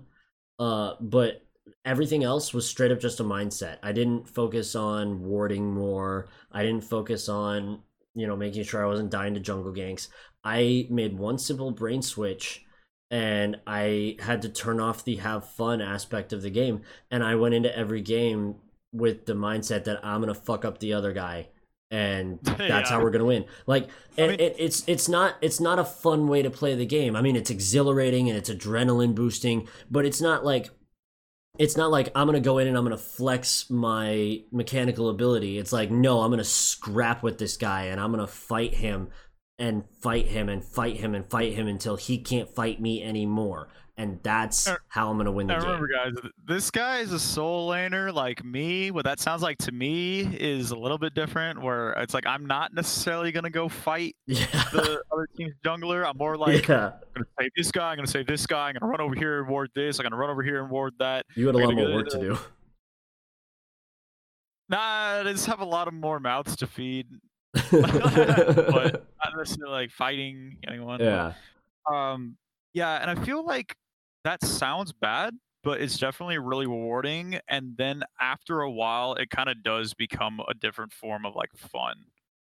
Uh, but everything else was straight up just a mindset. I didn't focus on warding more. I didn't focus on, you know, making sure I wasn't dying to jungle ganks. I made one simple brain switch, and I had to turn off the have fun aspect of the game. And I went into every game with the mindset that I'm going to fuck up the other guy, and that's yeah. how we're going to win. Like, I mean, it, it's it's not it's not a fun way to play the game. I mean, it's exhilarating and it's adrenaline boosting, but it's not like it's not like I'm going to go in and I'm going to flex my mechanical ability. It's like, no, I'm going to scrap with this guy, and I'm going to fight him and fight him and fight him and fight him until he can't fight me anymore. And that's how I'm going to win the game. I remember, guys, this guy is a soul laner like me. What that sounds like to me is a little bit different, where it's like I'm not necessarily going to go fight yeah. the other team's jungler. I'm more like, yeah. I'm going to save this guy, I'm going to save this guy, I'm going to run over here and ward this, I'm going to run over here and ward that. You had a lot more work to do. Nah, I just have a lot of more mouths to feed. But not necessarily like fighting anyone. Yeah. But, um, yeah, and I feel like that sounds bad, but it's definitely really rewarding. And then after a while, it kind of does become a different form of like fun,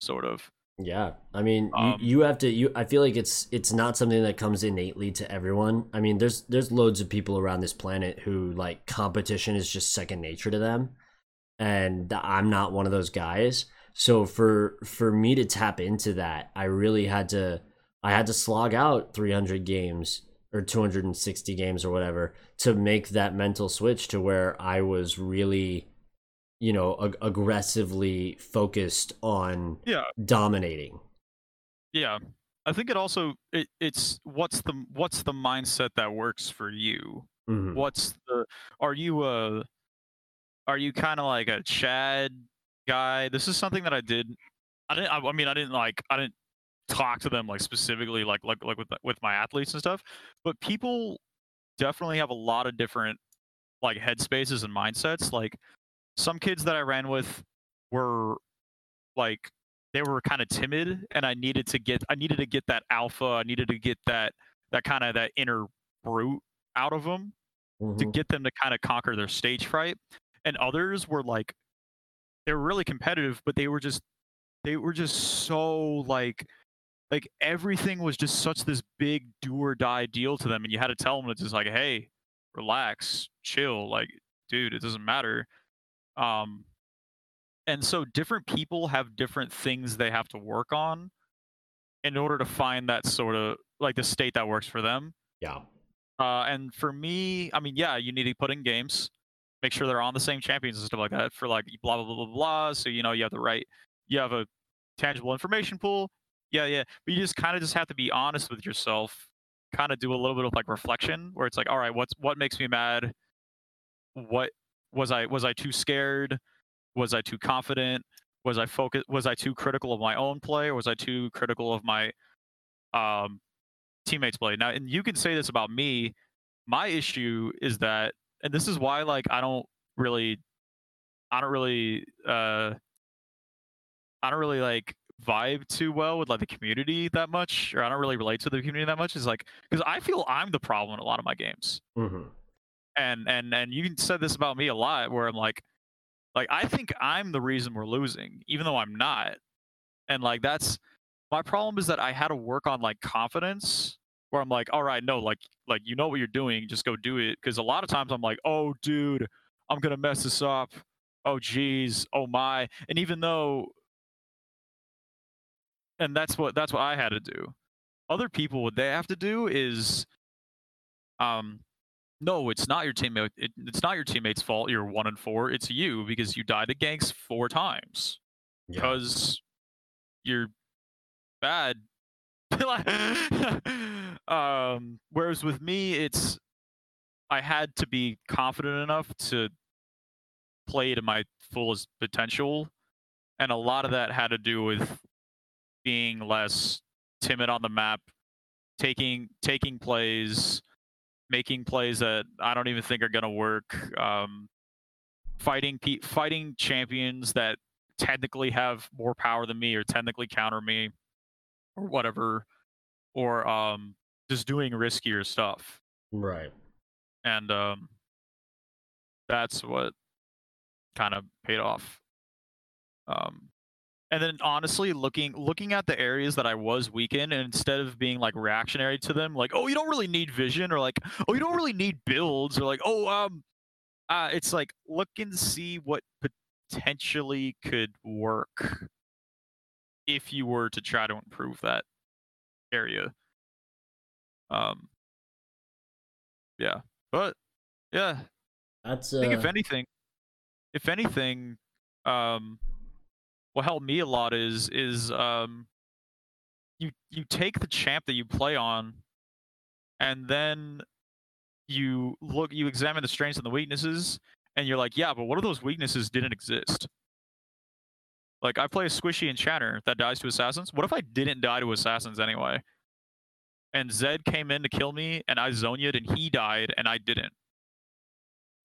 sort of. Yeah, I mean, um, you, you have to. You, I feel like it's it's not something that comes innately to everyone. I mean, there's there's loads of people around this planet who like competition is just second nature to them, and I'm not one of those guys. So for for me to tap into that, I really had to. I had to slog out three hundred games or two hundred sixty games or whatever to make that mental switch to where I was really, you know, ag- aggressively focused on yeah. dominating. Yeah. I think it also, it, it's what's the, what's the mindset that works for you? Mm-hmm. What's the, are you a, are you kind of like a Chad guy? This is something that I did. I didn't, I, I mean, I didn't like, I didn't, talk to them like specifically like like like with with my athletes and stuff, but people definitely have a lot of different like headspaces and mindsets. Like some kids that I ran with were like they were kind of timid, and I needed to get I needed to get that alpha, I needed to get that that kind of that inner brute out of them mm-hmm. to get them to kind of conquer their stage fright. And others were like they were really competitive, but they were just they were just so like. Like everything was just such this big do or die deal to them, and you had to tell them it's just like, hey, relax, chill, like, dude, it doesn't matter. Um, and so different people have different things they have to work on in order to find that sort of like the state that works for them. Yeah. Uh, and for me, I mean, yeah, you need to put in games, make sure they're on the same champions and stuff like that for like blah blah blah blah blah. So you know you have the right, you have a tangible information pool. Yeah, yeah, but you just kind of just have to be honest with yourself. Kind of do a little bit of like reflection, where it's like, all right, what's what makes me mad? What was I was I too scared? Was I too confident? Was I focus? Was I too critical of my own play, or was I too critical of my um, teammates' play? Now, and you can say this about me. My issue is that, and this is why, like, I don't really, I don't really, uh, I don't really like. vibe too well with like the community that much, or I don't really relate to the community that much. Is like because I feel I'm the problem in a lot of my games, mm-hmm. and and and you said this about me a lot, where I'm like, like I think I'm the reason we're losing, even though I'm not. And like that's my problem is that I had to work on like confidence, where I'm like, all right, no, like like you know what you're doing, just go do it. Because a lot of times I'm like, oh dude, I'm gonna mess this up. Oh geez, oh my, and even though. And that's what that's what I had to do. Other people, what they have to do is, um, no, it's not your teammate. It, it's not your teammate's fault. You're one and four. It's you because you died to ganks four times because yeah. you're bad. um, whereas with me, it's I had to be confident enough to play to my fullest potential. And a lot of that had to do with being less timid on the map, taking taking plays, making plays that I don't even think are gonna work, um, fighting pe- fighting champions that technically have more power than me or technically counter me, or whatever, or um, just doing riskier stuff. Right. And um, that's what kind of paid off. Um, and then honestly, looking looking at the areas that I was weak in, and instead of being like reactionary to them, like, oh, you don't really need vision, or like, oh, you don't really need builds, or like, oh, um, uh, it's like, look and see what potentially could work if you were to try to improve that area. Um, yeah, but yeah, that's. Uh... I think if anything, if anything. Um, what helped me a lot is is um, you you take the champ that you play on, and then you look you examine the strengths and the weaknesses, and you're like, yeah, but what if those weaknesses didn't exist? Like, I play a squishy enchanter that dies to assassins. What if I didn't die to assassins anyway? And Zed came in to kill me, and I Zhonya'd, and he died, and I didn't.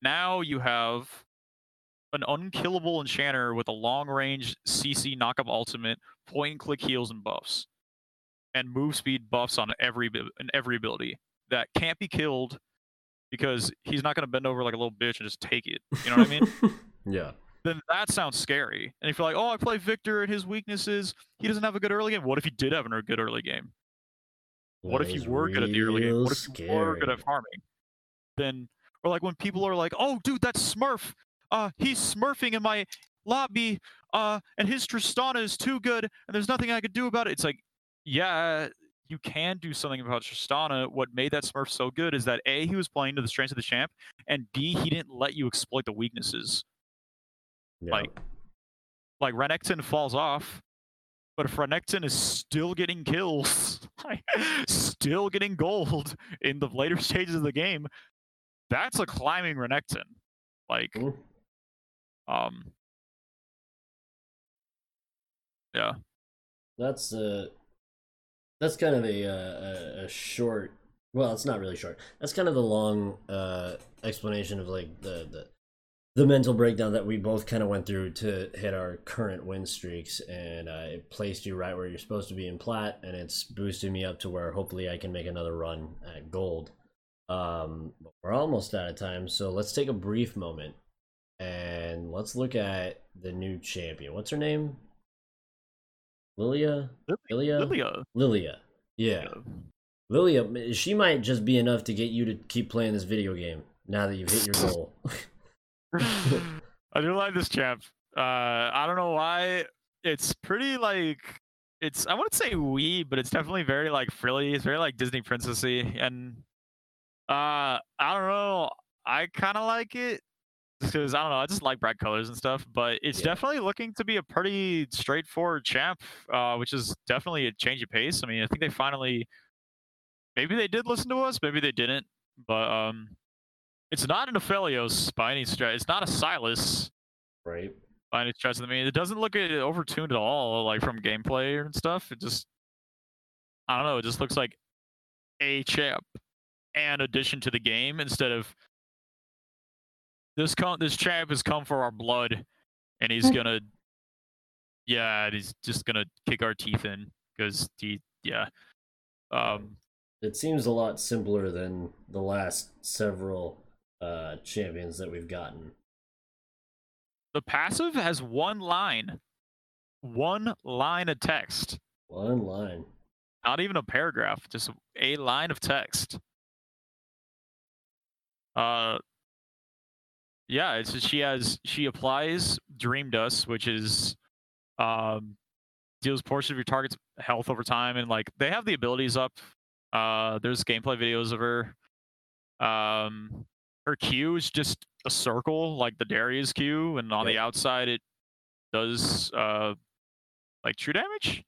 Now you have an unkillable enchanter with a long-range C C knockup ultimate, point-and-click heals and buffs, and move speed buffs on every in every ability that can't be killed because he's not going to bend over like a little bitch and just take it. You know what I mean? Yeah. Then that sounds scary. And if you're like, oh, I play Victor and his weaknesses, he doesn't have a good early game. What if he did have a good early game? What if you were good at the early game? What if you were good at farming? Then, or like when people are like, oh, dude, that's Smurf. Uh, he's smurfing in my lobby, uh, and his Tristana is too good, and there's nothing I could do about it. It's like, yeah, you can do something about Tristana. What made that smurf so good is that A, he was playing to the strengths of the champ, and B, he didn't let you exploit the weaknesses. Yeah. Like, like Renekton falls off, but if Renekton is still getting kills, still getting gold in the later stages of the game, that's a climbing Renekton. Like... Ooh. Um, yeah, that's uh that's kind of a, a a short. Well, it's not really short. That's kind of the long uh explanation of like the the the mental breakdown that we both kind of went through to hit our current win streaks, and uh, it placed you right where you're supposed to be in plat, and it's boosted me up to where hopefully I can make another run at gold. Um, but we're almost out of time, so let's take a brief moment. And let's look at the new champion. What's her name? Lilia? Lilia? Lilia. Lilia. Yeah. Lilia, she might just be enough to get you to keep playing this video game now that you've hit your goal. I do like this champ. Uh, I don't know why. It's pretty, like... it's. I wouldn't say wee, but it's definitely very, like, frilly. It's very, like, Disney princessy. And, uh, I don't know. I kind of like it. Because I don't know, I just like bright colors and stuff, but it's yeah. definitely looking to be a pretty straightforward champ, uh, which is definitely a change of pace. I mean, I think they finally, maybe they did listen to us, maybe they didn't, but um, it's not an Ophelios by any stretch. It's not a Silas, right? By any stretch. I mean, it doesn't look overtuned at all, like from gameplay and stuff. It just, I don't know, it just looks like a champ, an addition to the game instead of. This com- this champ has come for our blood, and he's gonna, yeah, he's just gonna kick our teeth in because he, yeah. Um, it seems a lot simpler than the last several uh, champions that we've gotten. The passive has one line, one line of text. One line. Not even a paragraph, just a line of text. Uh. Yeah, it's just she has she applies Dream Dust, which is um, deals portion of your target's health over time, and like they have the abilities up. Uh, there's gameplay videos of her. Um, her Q is just a circle, like the Darius Q, and on yeah. the outside it does uh, like true damage.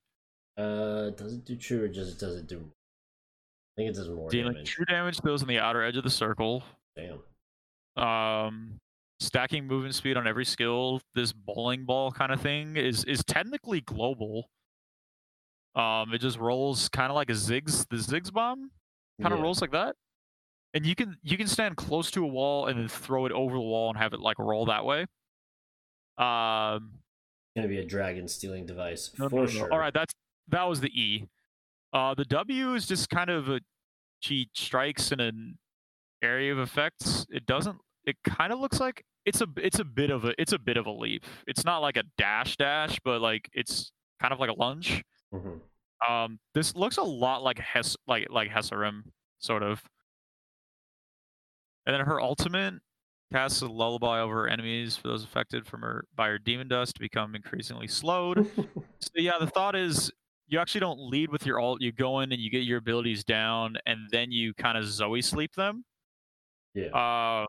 Uh, does it do true or just does it do? I think it does more. Dealing damage. True damage goes on the outer edge of the circle. Damn. Um. stacking movement speed on every skill, this bowling ball kind of thing is is technically global. Um, it just rolls kind of like a Ziggs, the Ziggs bomb kind of yeah. rolls like that. And you can you can stand close to a wall and then throw it over the wall and have it like roll that way. Um, it's gonna be a dragon stealing device for no, no, sure. No. All right, that's that was the E. Uh, the W is just kind of a she strikes in an area of effects. It doesn't. It kind of looks like it's a it's a bit of a it's a bit of a leap. It's not like a dash dash, but like it's kind of like a lunge. Mm-hmm. Um, this looks a lot like Hes like like Hecarim sort of. And then her ultimate casts a lullaby over her enemies for those affected from her by her demon dust to become increasingly slowed. So yeah, the thought is you actually don't lead with your ult. You go in and you get your abilities down, and then you kind of Zoe sleep them. Yeah. Uh,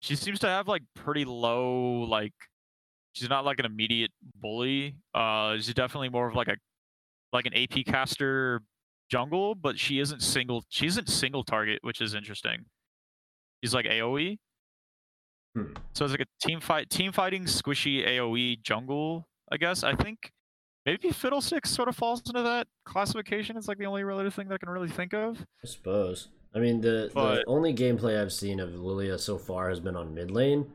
she seems to have like pretty low like. She's not like an immediate bully. Uh, she's definitely more of like a like an A P caster jungle, but she isn't single. She isn't single target, which is interesting. He's like AoE. Hmm. So it's like a team fight, team fighting, squishy AoE jungle, I guess. I think maybe Fiddlesticks sort of falls into that classification. It's like the only related thing that I can really think of. I suppose. I mean, the, but... the only gameplay I've seen of Lilia so far has been on mid lane.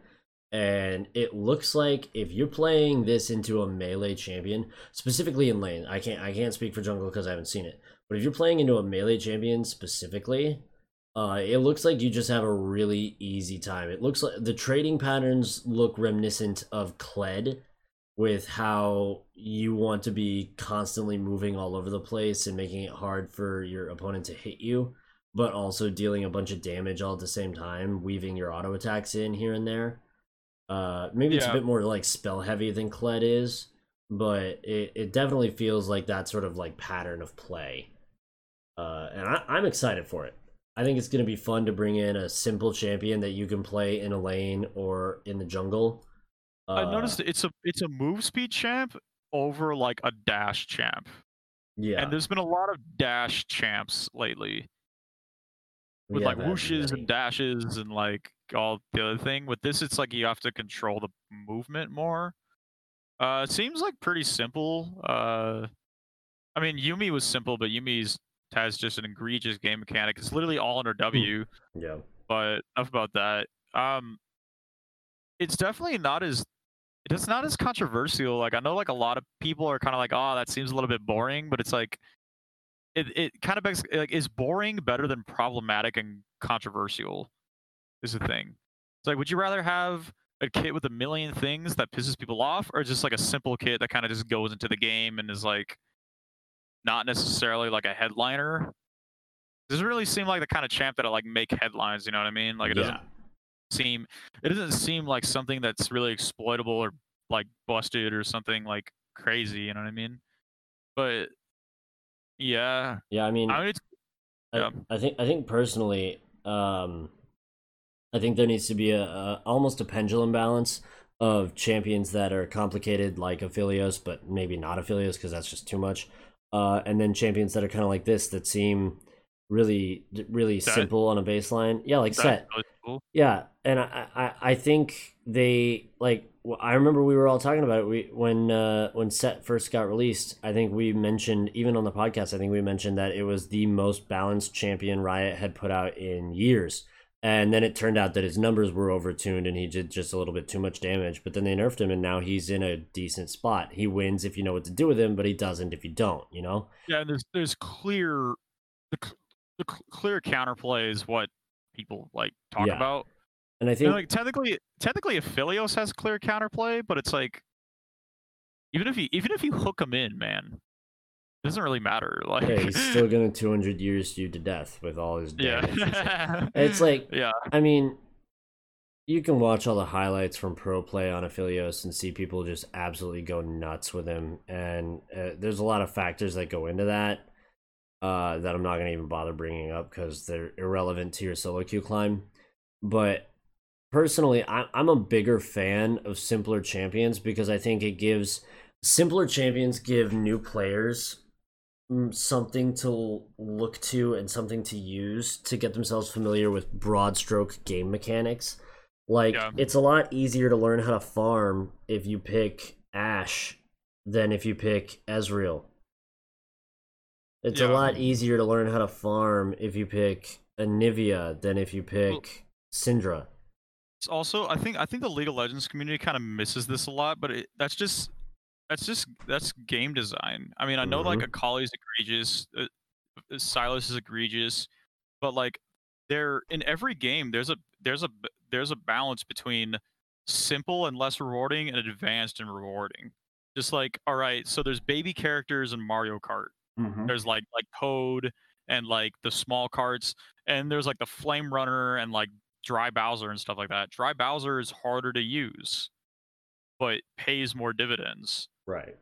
And it looks like if you're playing this into a melee champion, specifically in lane, I can't I can't speak for jungle because I haven't seen it. But if you're playing into a melee champion specifically, Uh, it looks like you just have a really easy time. It looks like the trading patterns look reminiscent of Kled, with how you want to be constantly moving all over the place and making it hard for your opponent to hit you, but also dealing a bunch of damage all at the same time, weaving your auto attacks in here and there. Uh, maybe it's yeah. a bit more like spell heavy than Kled is, but it, it definitely feels like that sort of like pattern of play. Uh, and I, I'm excited for it. I think it's going to be fun to bring in a simple champion that you can play in a lane or in the jungle. Uh, I noticed it's a it's a move speed champ over like a dash champ. Yeah. And there's been a lot of dash champs lately. With yeah, like whooshes and dashes and like all the other thing. With this, it's like you have to control the movement more. Uh, it seems like pretty simple. Uh, I mean, Yumi was simple, but Yumi's has just an egregious game mechanic. It's literally all under W. Yeah. But enough about that. Um, it's definitely not as it's not as controversial. Like I know, like a lot of people are kind of like, "Oh, that seems a little bit boring," but it's like it it kind of begs, like, is boring better than problematic and controversial? Is the thing. It's like, would you rather have a kit with a million things that pisses people off, or just like a simple kit that kind of just goes into the game and is like, not necessarily like a headliner? It doesn't really seem like the kind of champ that'll like make headlines, you know what I mean? Like it yeah. doesn't seem it doesn't seem like something that's really exploitable or like busted or something like crazy, you know what I mean? But yeah. Yeah, I mean I mean it's I, yeah. I think I think personally, um I think there needs to be a, a almost a pendulum balance of champions that are complicated like Ophelios, but maybe not Ophelios because that's just too much. Uh, and then champions that are kind of like this that seem really, really that, simple on a baseline. Yeah, like Set. Cool. Yeah, and I, I, I think they like. I remember we were all talking about it. We when uh, when Set first got released, I think we mentioned even on the podcast. I think we mentioned that it was the most balanced champion Riot had put out in years. And then it turned out that his numbers were overtuned and he did just a little bit too much damage. But then they nerfed him and now he's in a decent spot. He wins if you know what to do with him, but he doesn't if you don't, you know? Yeah, and there's, there's clear... The, the clear counterplay is what people, like, talk yeah. about. And I think... And like, technically, technically, Ophelios has clear counterplay, but it's like... Even if you, even if you hook him in, man, it doesn't really matter. Like, yeah, he's still gonna two hundred years you to death with all his damage. Yeah. It's like, yeah. I mean, you can watch all the highlights from pro play on Ophelios and see people just absolutely go nuts with him. And uh, there's a lot of factors that go into that uh, that I'm not gonna even bother bringing up because they're irrelevant to your solo queue climb. But personally, I- I'm a bigger fan of simpler champions because I think it gives simpler champions give new players something to look to and something to use to get themselves familiar with broad stroke game mechanics. Like, yeah. It's a lot easier to learn how to farm if you pick Ashe than if you pick Ezreal. It's yeah. a lot easier to learn how to farm if you pick Anivia than if you pick well, Syndra. It's also, I think I think the League of Legends community kind of misses this a lot, but it, that's just that's just that's game design. I mean, I know mm-hmm. like Akali's egregious, uh, Silas is egregious, but like there in every game there's a there's a there's a balance between simple and less rewarding and advanced and rewarding. Just like, all right, so there's baby characters in Mario Kart. Mm-hmm. There's like like Toad and like the small carts, and there's like the Flame Runner and like Dry Bowser and stuff like that. Dry Bowser is harder to use, but pays more dividends. Right.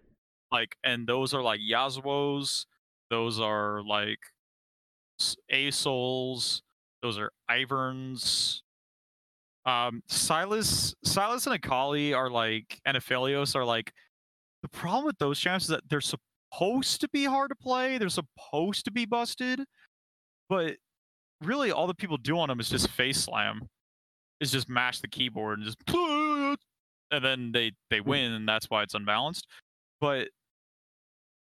Like, and those are like Yasuo's, those are like Aesols, those are Iverns. Um, Silas, Silas and Akali are like, and Ophelios are like. The problem with those champs is that they're supposed supposed to be hard to play, they're supposed to be busted, but really all the people do on them is just face slam, is just mash the keyboard and just, and then they they win, and that's why it's unbalanced. But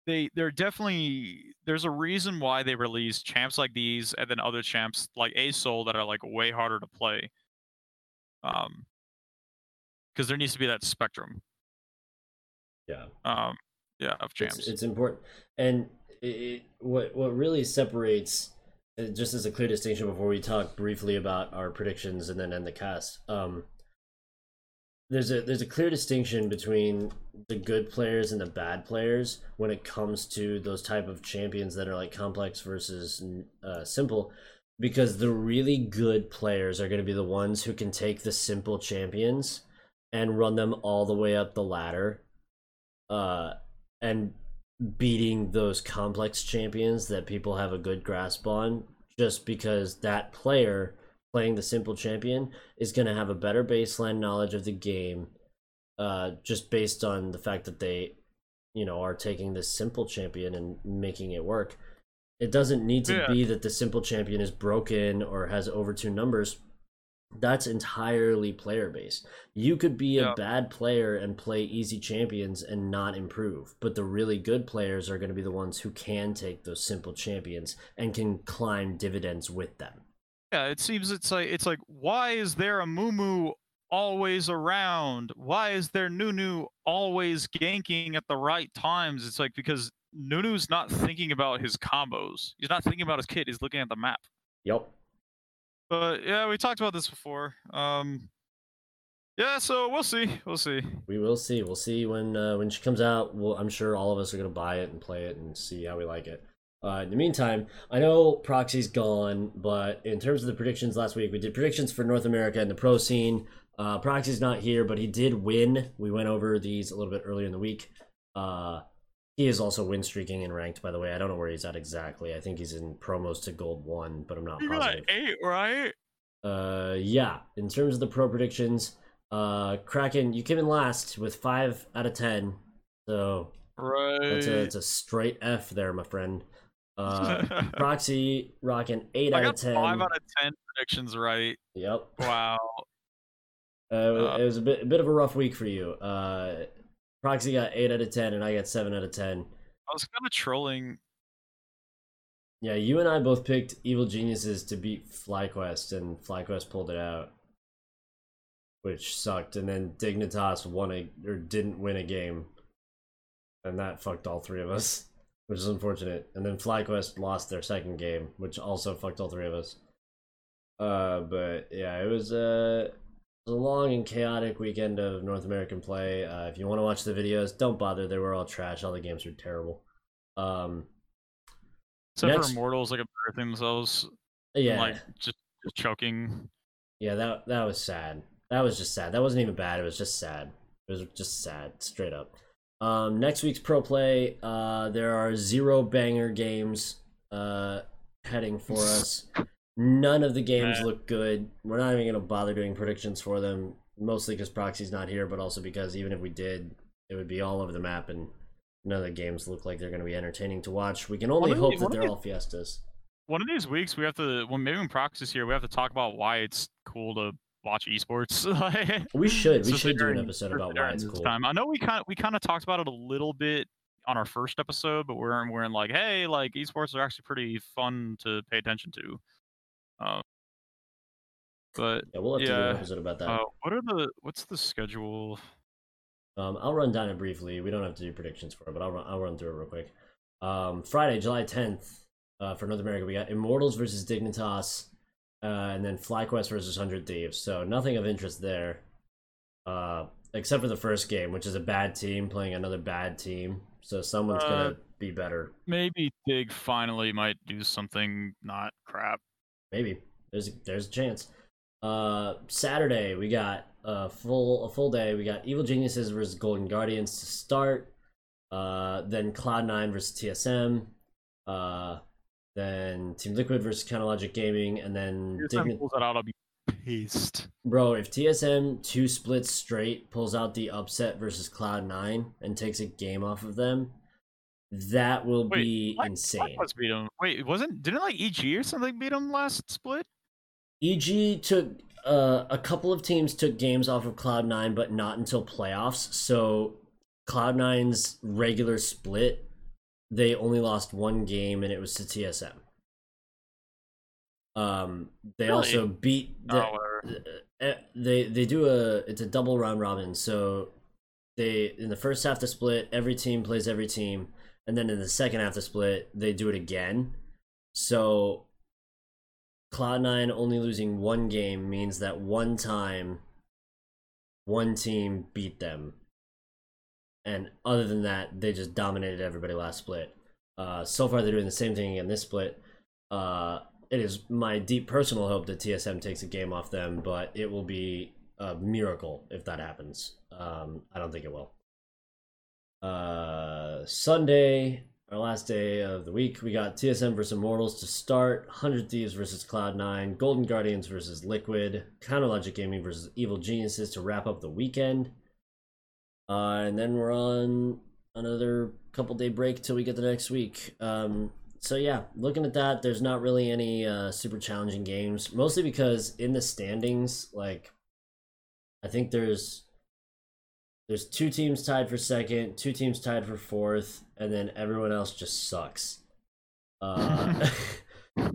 they they're definitely, there's a reason why they release champs like these and then other champs like Asol that are like way harder to play, um because there needs to be that spectrum yeah um Yeah, of champs. It's, it's important, and it, it, what what really separates, just as a clear distinction before we talk briefly about our predictions and then end the cast. Um, there's a there's a clear distinction between the good players and the bad players when it comes to those type of champions that are like complex versus uh, simple, because the really good players are going to be the ones who can take the simple champions and run them all the way up the ladder. Uh. And beating those complex champions that people have a good grasp on, just because that player playing the simple champion is going to have a better baseline knowledge of the game, uh, just based on the fact that they, you know, are taking this simple champion and making it work. It doesn't need to yeah. be that the simple champion is broken or has over two numbers. That's entirely player based. You could be yeah. a bad player and play easy champions and not improve, but the really good players are going to be the ones who can take those simple champions and can climb dividends with them. Yeah, it seems it's like it's like why is there a Mumu always around? Why is there Nunu always ganking at the right times? It's like because Nunu's not thinking about his combos. He's not thinking about his kit. He's looking at the map. Yep. But yeah, we talked about this before. Um, yeah, so we'll see. We'll see. We will see. We'll see when uh, when she comes out. We'll, I'm sure all of us are going to buy it and play it and see how we like it. Uh, in the meantime, I know Proxy's gone, but in terms of the predictions last week, we did predictions for North America and the pro scene. Uh, Proxy's not here, but he did win. We went over these a little bit earlier in the week. Uh, he is also win streaking and ranked, by the way. I don't know where he's at exactly. I think he's in promos to gold one, but I'm not you positive. You got eight, right? Uh, yeah. In terms of the pro predictions, uh, Kraken, you came in last with five out of ten. So right. that's a, it's a straight F there, my friend. Uh, Proxy rocking eight I out got of ten. Five out of ten predictions right. Yep. Wow. Uh, uh, it was a bit, a bit of a rough week for you. Uh. Proxy got eight out of ten, and I got seven out of ten. I was kind of trolling. Yeah, you and I both picked Evil Geniuses to beat FlyQuest, and FlyQuest pulled it out, which sucked. And then Dignitas won a or didn't win a game, and that fucked all three of us, which is unfortunate. And then FlyQuest lost their second game, which also fucked all three of us. Uh, but yeah, it was uh. It was a long and chaotic weekend of North American play. Uh, if you want to watch the videos, don't bother. They were all trash. All the games were terrible. Um, Except next... for Immortals, like, embarrassing themselves. Yeah. And, like, just, just choking. Yeah, that that was sad. That was just sad. That wasn't even bad. It was just sad. It was just sad, straight up. Um, next week's pro play, uh, there are zero banger games uh, heading for us. None of the games Man. look good. We're not even going to bother doing predictions for them, mostly because Proxy's not here, but also because even if we did, it would be all over the map, and none of the games look like they're going to be entertaining to watch. We can only one hope these, that they're these, all fiestas. One of these weeks, we have to, well, maybe when Proxy's here, we have to talk about why it's cool to watch esports. we should. We should do an episode about why it's cool. Time. I know we kind of we kind of talked about it a little bit on our first episode, but we're we're in like, hey, like esports are actually pretty fun to pay attention to. Um, but yeah, we'll have yeah, to do an episode about that. Uh, what are the what's the schedule? Um, I'll run down it briefly. We don't have to do predictions for it, but I'll run I'll run through it real quick. Um, Friday, July tenth, uh, for North America, we got Immortals versus Dignitas, uh, and then FlyQuest versus one hundred Thieves. So nothing of interest there, uh, except for the first game, which is a bad team playing another bad team. So someone's uh, gonna be better. Maybe Dig finally might do something not crap. Maybe there's a, there's a chance. Uh, Saturday we got a full a full day. We got Evil Geniuses versus Golden Guardians to start. Uh, then Cloud nine versus T S M, uh, then Team Liquid versus Counterlogic Gaming, and then T S M Dign- pulls that out, I'll be pissed. Bro, if T S M two splits straight pulls out the upset versus Cloud nine and takes a game off of them, that will Wait, be Black, insane. Black beat him. Wait, wasn't didn't like E G or something beat him last split? E G took uh, a couple of teams took games off of Cloud nine, but not until playoffs. So Cloud nine's regular split, they only lost one game, and it was to T S M. Um, they really? also beat the, oh, the, they they do a it's a double round robin. So they in the first half of the split, every team plays every team, and then in the second half of the split, they do it again. So Cloud nine only losing one game means that one time, one team beat them. And other than that, they just dominated everybody last split. Uh, so far, they're doing the same thing again this split. Uh, it is my deep personal hope that T S M takes a game off them, but it will be a miracle if that happens. Um, I don't think it will. Uh, Sunday, our last day of the week, we got T S M versus Immortals to start, one hundred Thieves versus Cloud nine, Golden Guardians versus Liquid, Counterlogic Gaming versus Evil Geniuses to wrap up the weekend. Uh, and then we're on another couple day break till we get to next week. Um, so yeah, looking at that, there's not really any uh, super challenging games, mostly because in the standings, like I think there's there's two teams tied for second, two teams tied for fourth, and then everyone else just sucks. Uh,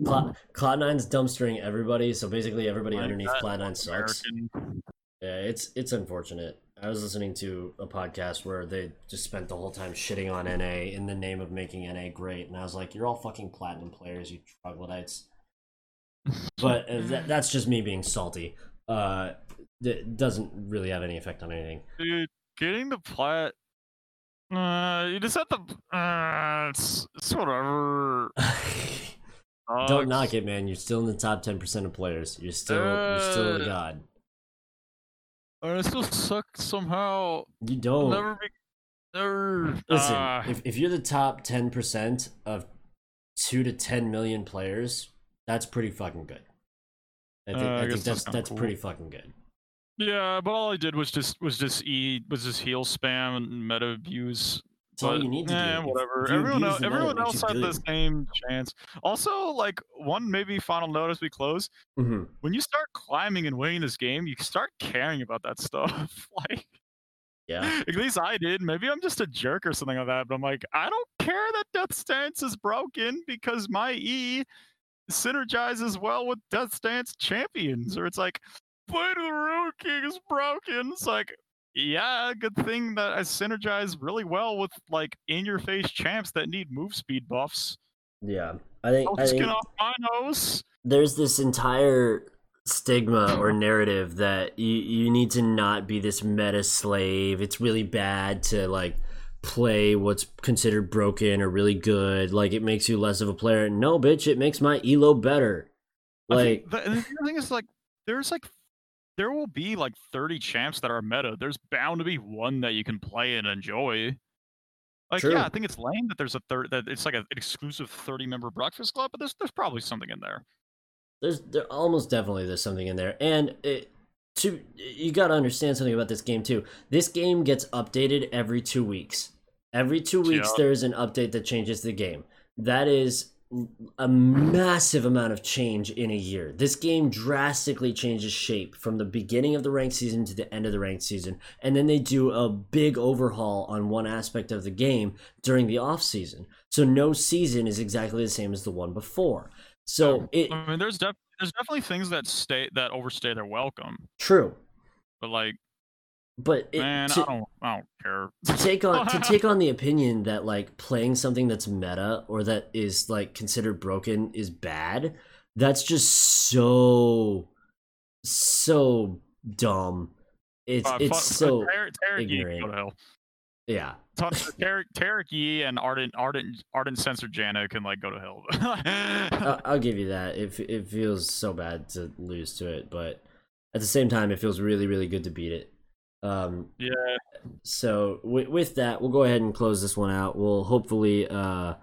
Cloud, Cloud nine's dumpstering everybody, so basically everybody like underneath Cloud nine sucks. American. Yeah, it's it's unfortunate. I was listening to a podcast where they just spent the whole time shitting on N A in the name of making N A great, and I was like, "You're all fucking platinum players, you troglodytes." But that, that's just me being salty. Uh, it doesn't really have any effect on anything. Dude, getting the plat, uh, you just have to. Uh, it's, it's whatever. Don't knock it, man. You're still in the top ten percent of players. You're still, uh... you're still a god. I still suck somehow. You don't. Never be, never, Listen, uh, if, if you're the top ten percent of two to ten million players, that's pretty fucking good. I think, uh, I I think that's that's, that's cool. pretty fucking good. Yeah, but all I did was just was just e was just heal spam and meta abuse. That's but, all you need to eh, do. Whatever. You everyone else, everyone meta, else had good. the same chance. Also, like one maybe final note as we close. Mm-hmm. When you start climbing and winning this game, you start caring about that stuff. Like, yeah. At least I did. Maybe I'm just a jerk or something like that. But I'm like, I don't care that Death's Dance is broken because my E synergizes well with Death's Dance champions. Or it's like, Blade of the Ruin King is broken. It's like. Yeah, good thing that I synergize really well with like in-your-face champs that need move speed buffs. Yeah, I think, I think off my nose. There's this entire stigma or narrative that you you need to not be this meta slave. It's really bad to like play what's considered broken or really good. Like it makes you less of a player. No, bitch, it makes my E L O better. Like I think the, the other thing is like there's like. There will be like thirty champs that are meta. There's bound to be one that you can play and enjoy. Like, True. yeah, I think it's lame that there's a third that it's like an exclusive thirty-member breakfast club, but there's there's probably something in there. There's there almost definitely there's something in there, and it, to you got to understand something about this game too. This game gets updated every two weeks. Every two weeks yeah. there is an update that changes the game. That is a massive amount of change in a year. This game drastically changes shape from the beginning of the ranked season to the end of the ranked season, and then they do a big overhaul on one aspect of the game during the off season. So no season is exactly the same as the one before. So it, I mean, there's def- there's definitely things that stay that overstay their welcome. True, but like, but it, man, to, I don't, I don't care. To take on to take on the opinion that like playing something that's meta or that is like considered broken is bad, that's just so so dumb. It's uh, it's fuck, so ter- ter- ignorant. Ter- ter- yeah. Tarek Tarek and Ardent Ardent Ardent Sensor Janna can like go to hell. I'll, I'll give you that. It it feels so bad to lose to it, but at the same time, it feels really really good to beat it. Um, yeah. So w- with that, we'll go ahead and close this one out. We'll hopefully uh,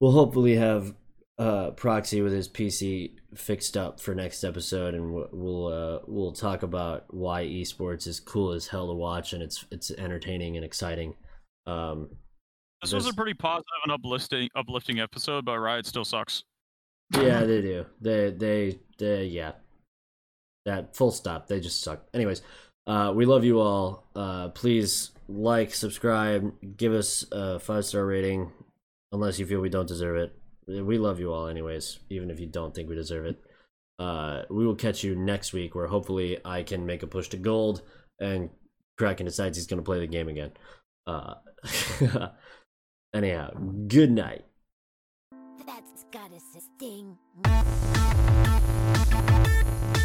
we'll hopefully have uh, Proxy with his P C fixed up for next episode, and we'll uh, we'll talk about why esports is cool as hell to watch, and it's it's entertaining and exciting. Um, this was a pretty positive and uplifting uplifting episode, but Riot still sucks. Yeah, they do. They they they yeah. That full stop. They just suck. Anyways. Uh, we love you all. Uh, please like, subscribe, give us a five-star rating, unless you feel we don't deserve it. We love you all anyways, even if you don't think we deserve it. Uh, we will catch you next week, where hopefully I can make a push to gold, and Kraken decides he's going to play the game again. Uh, anyhow, good night. That's got us a sting.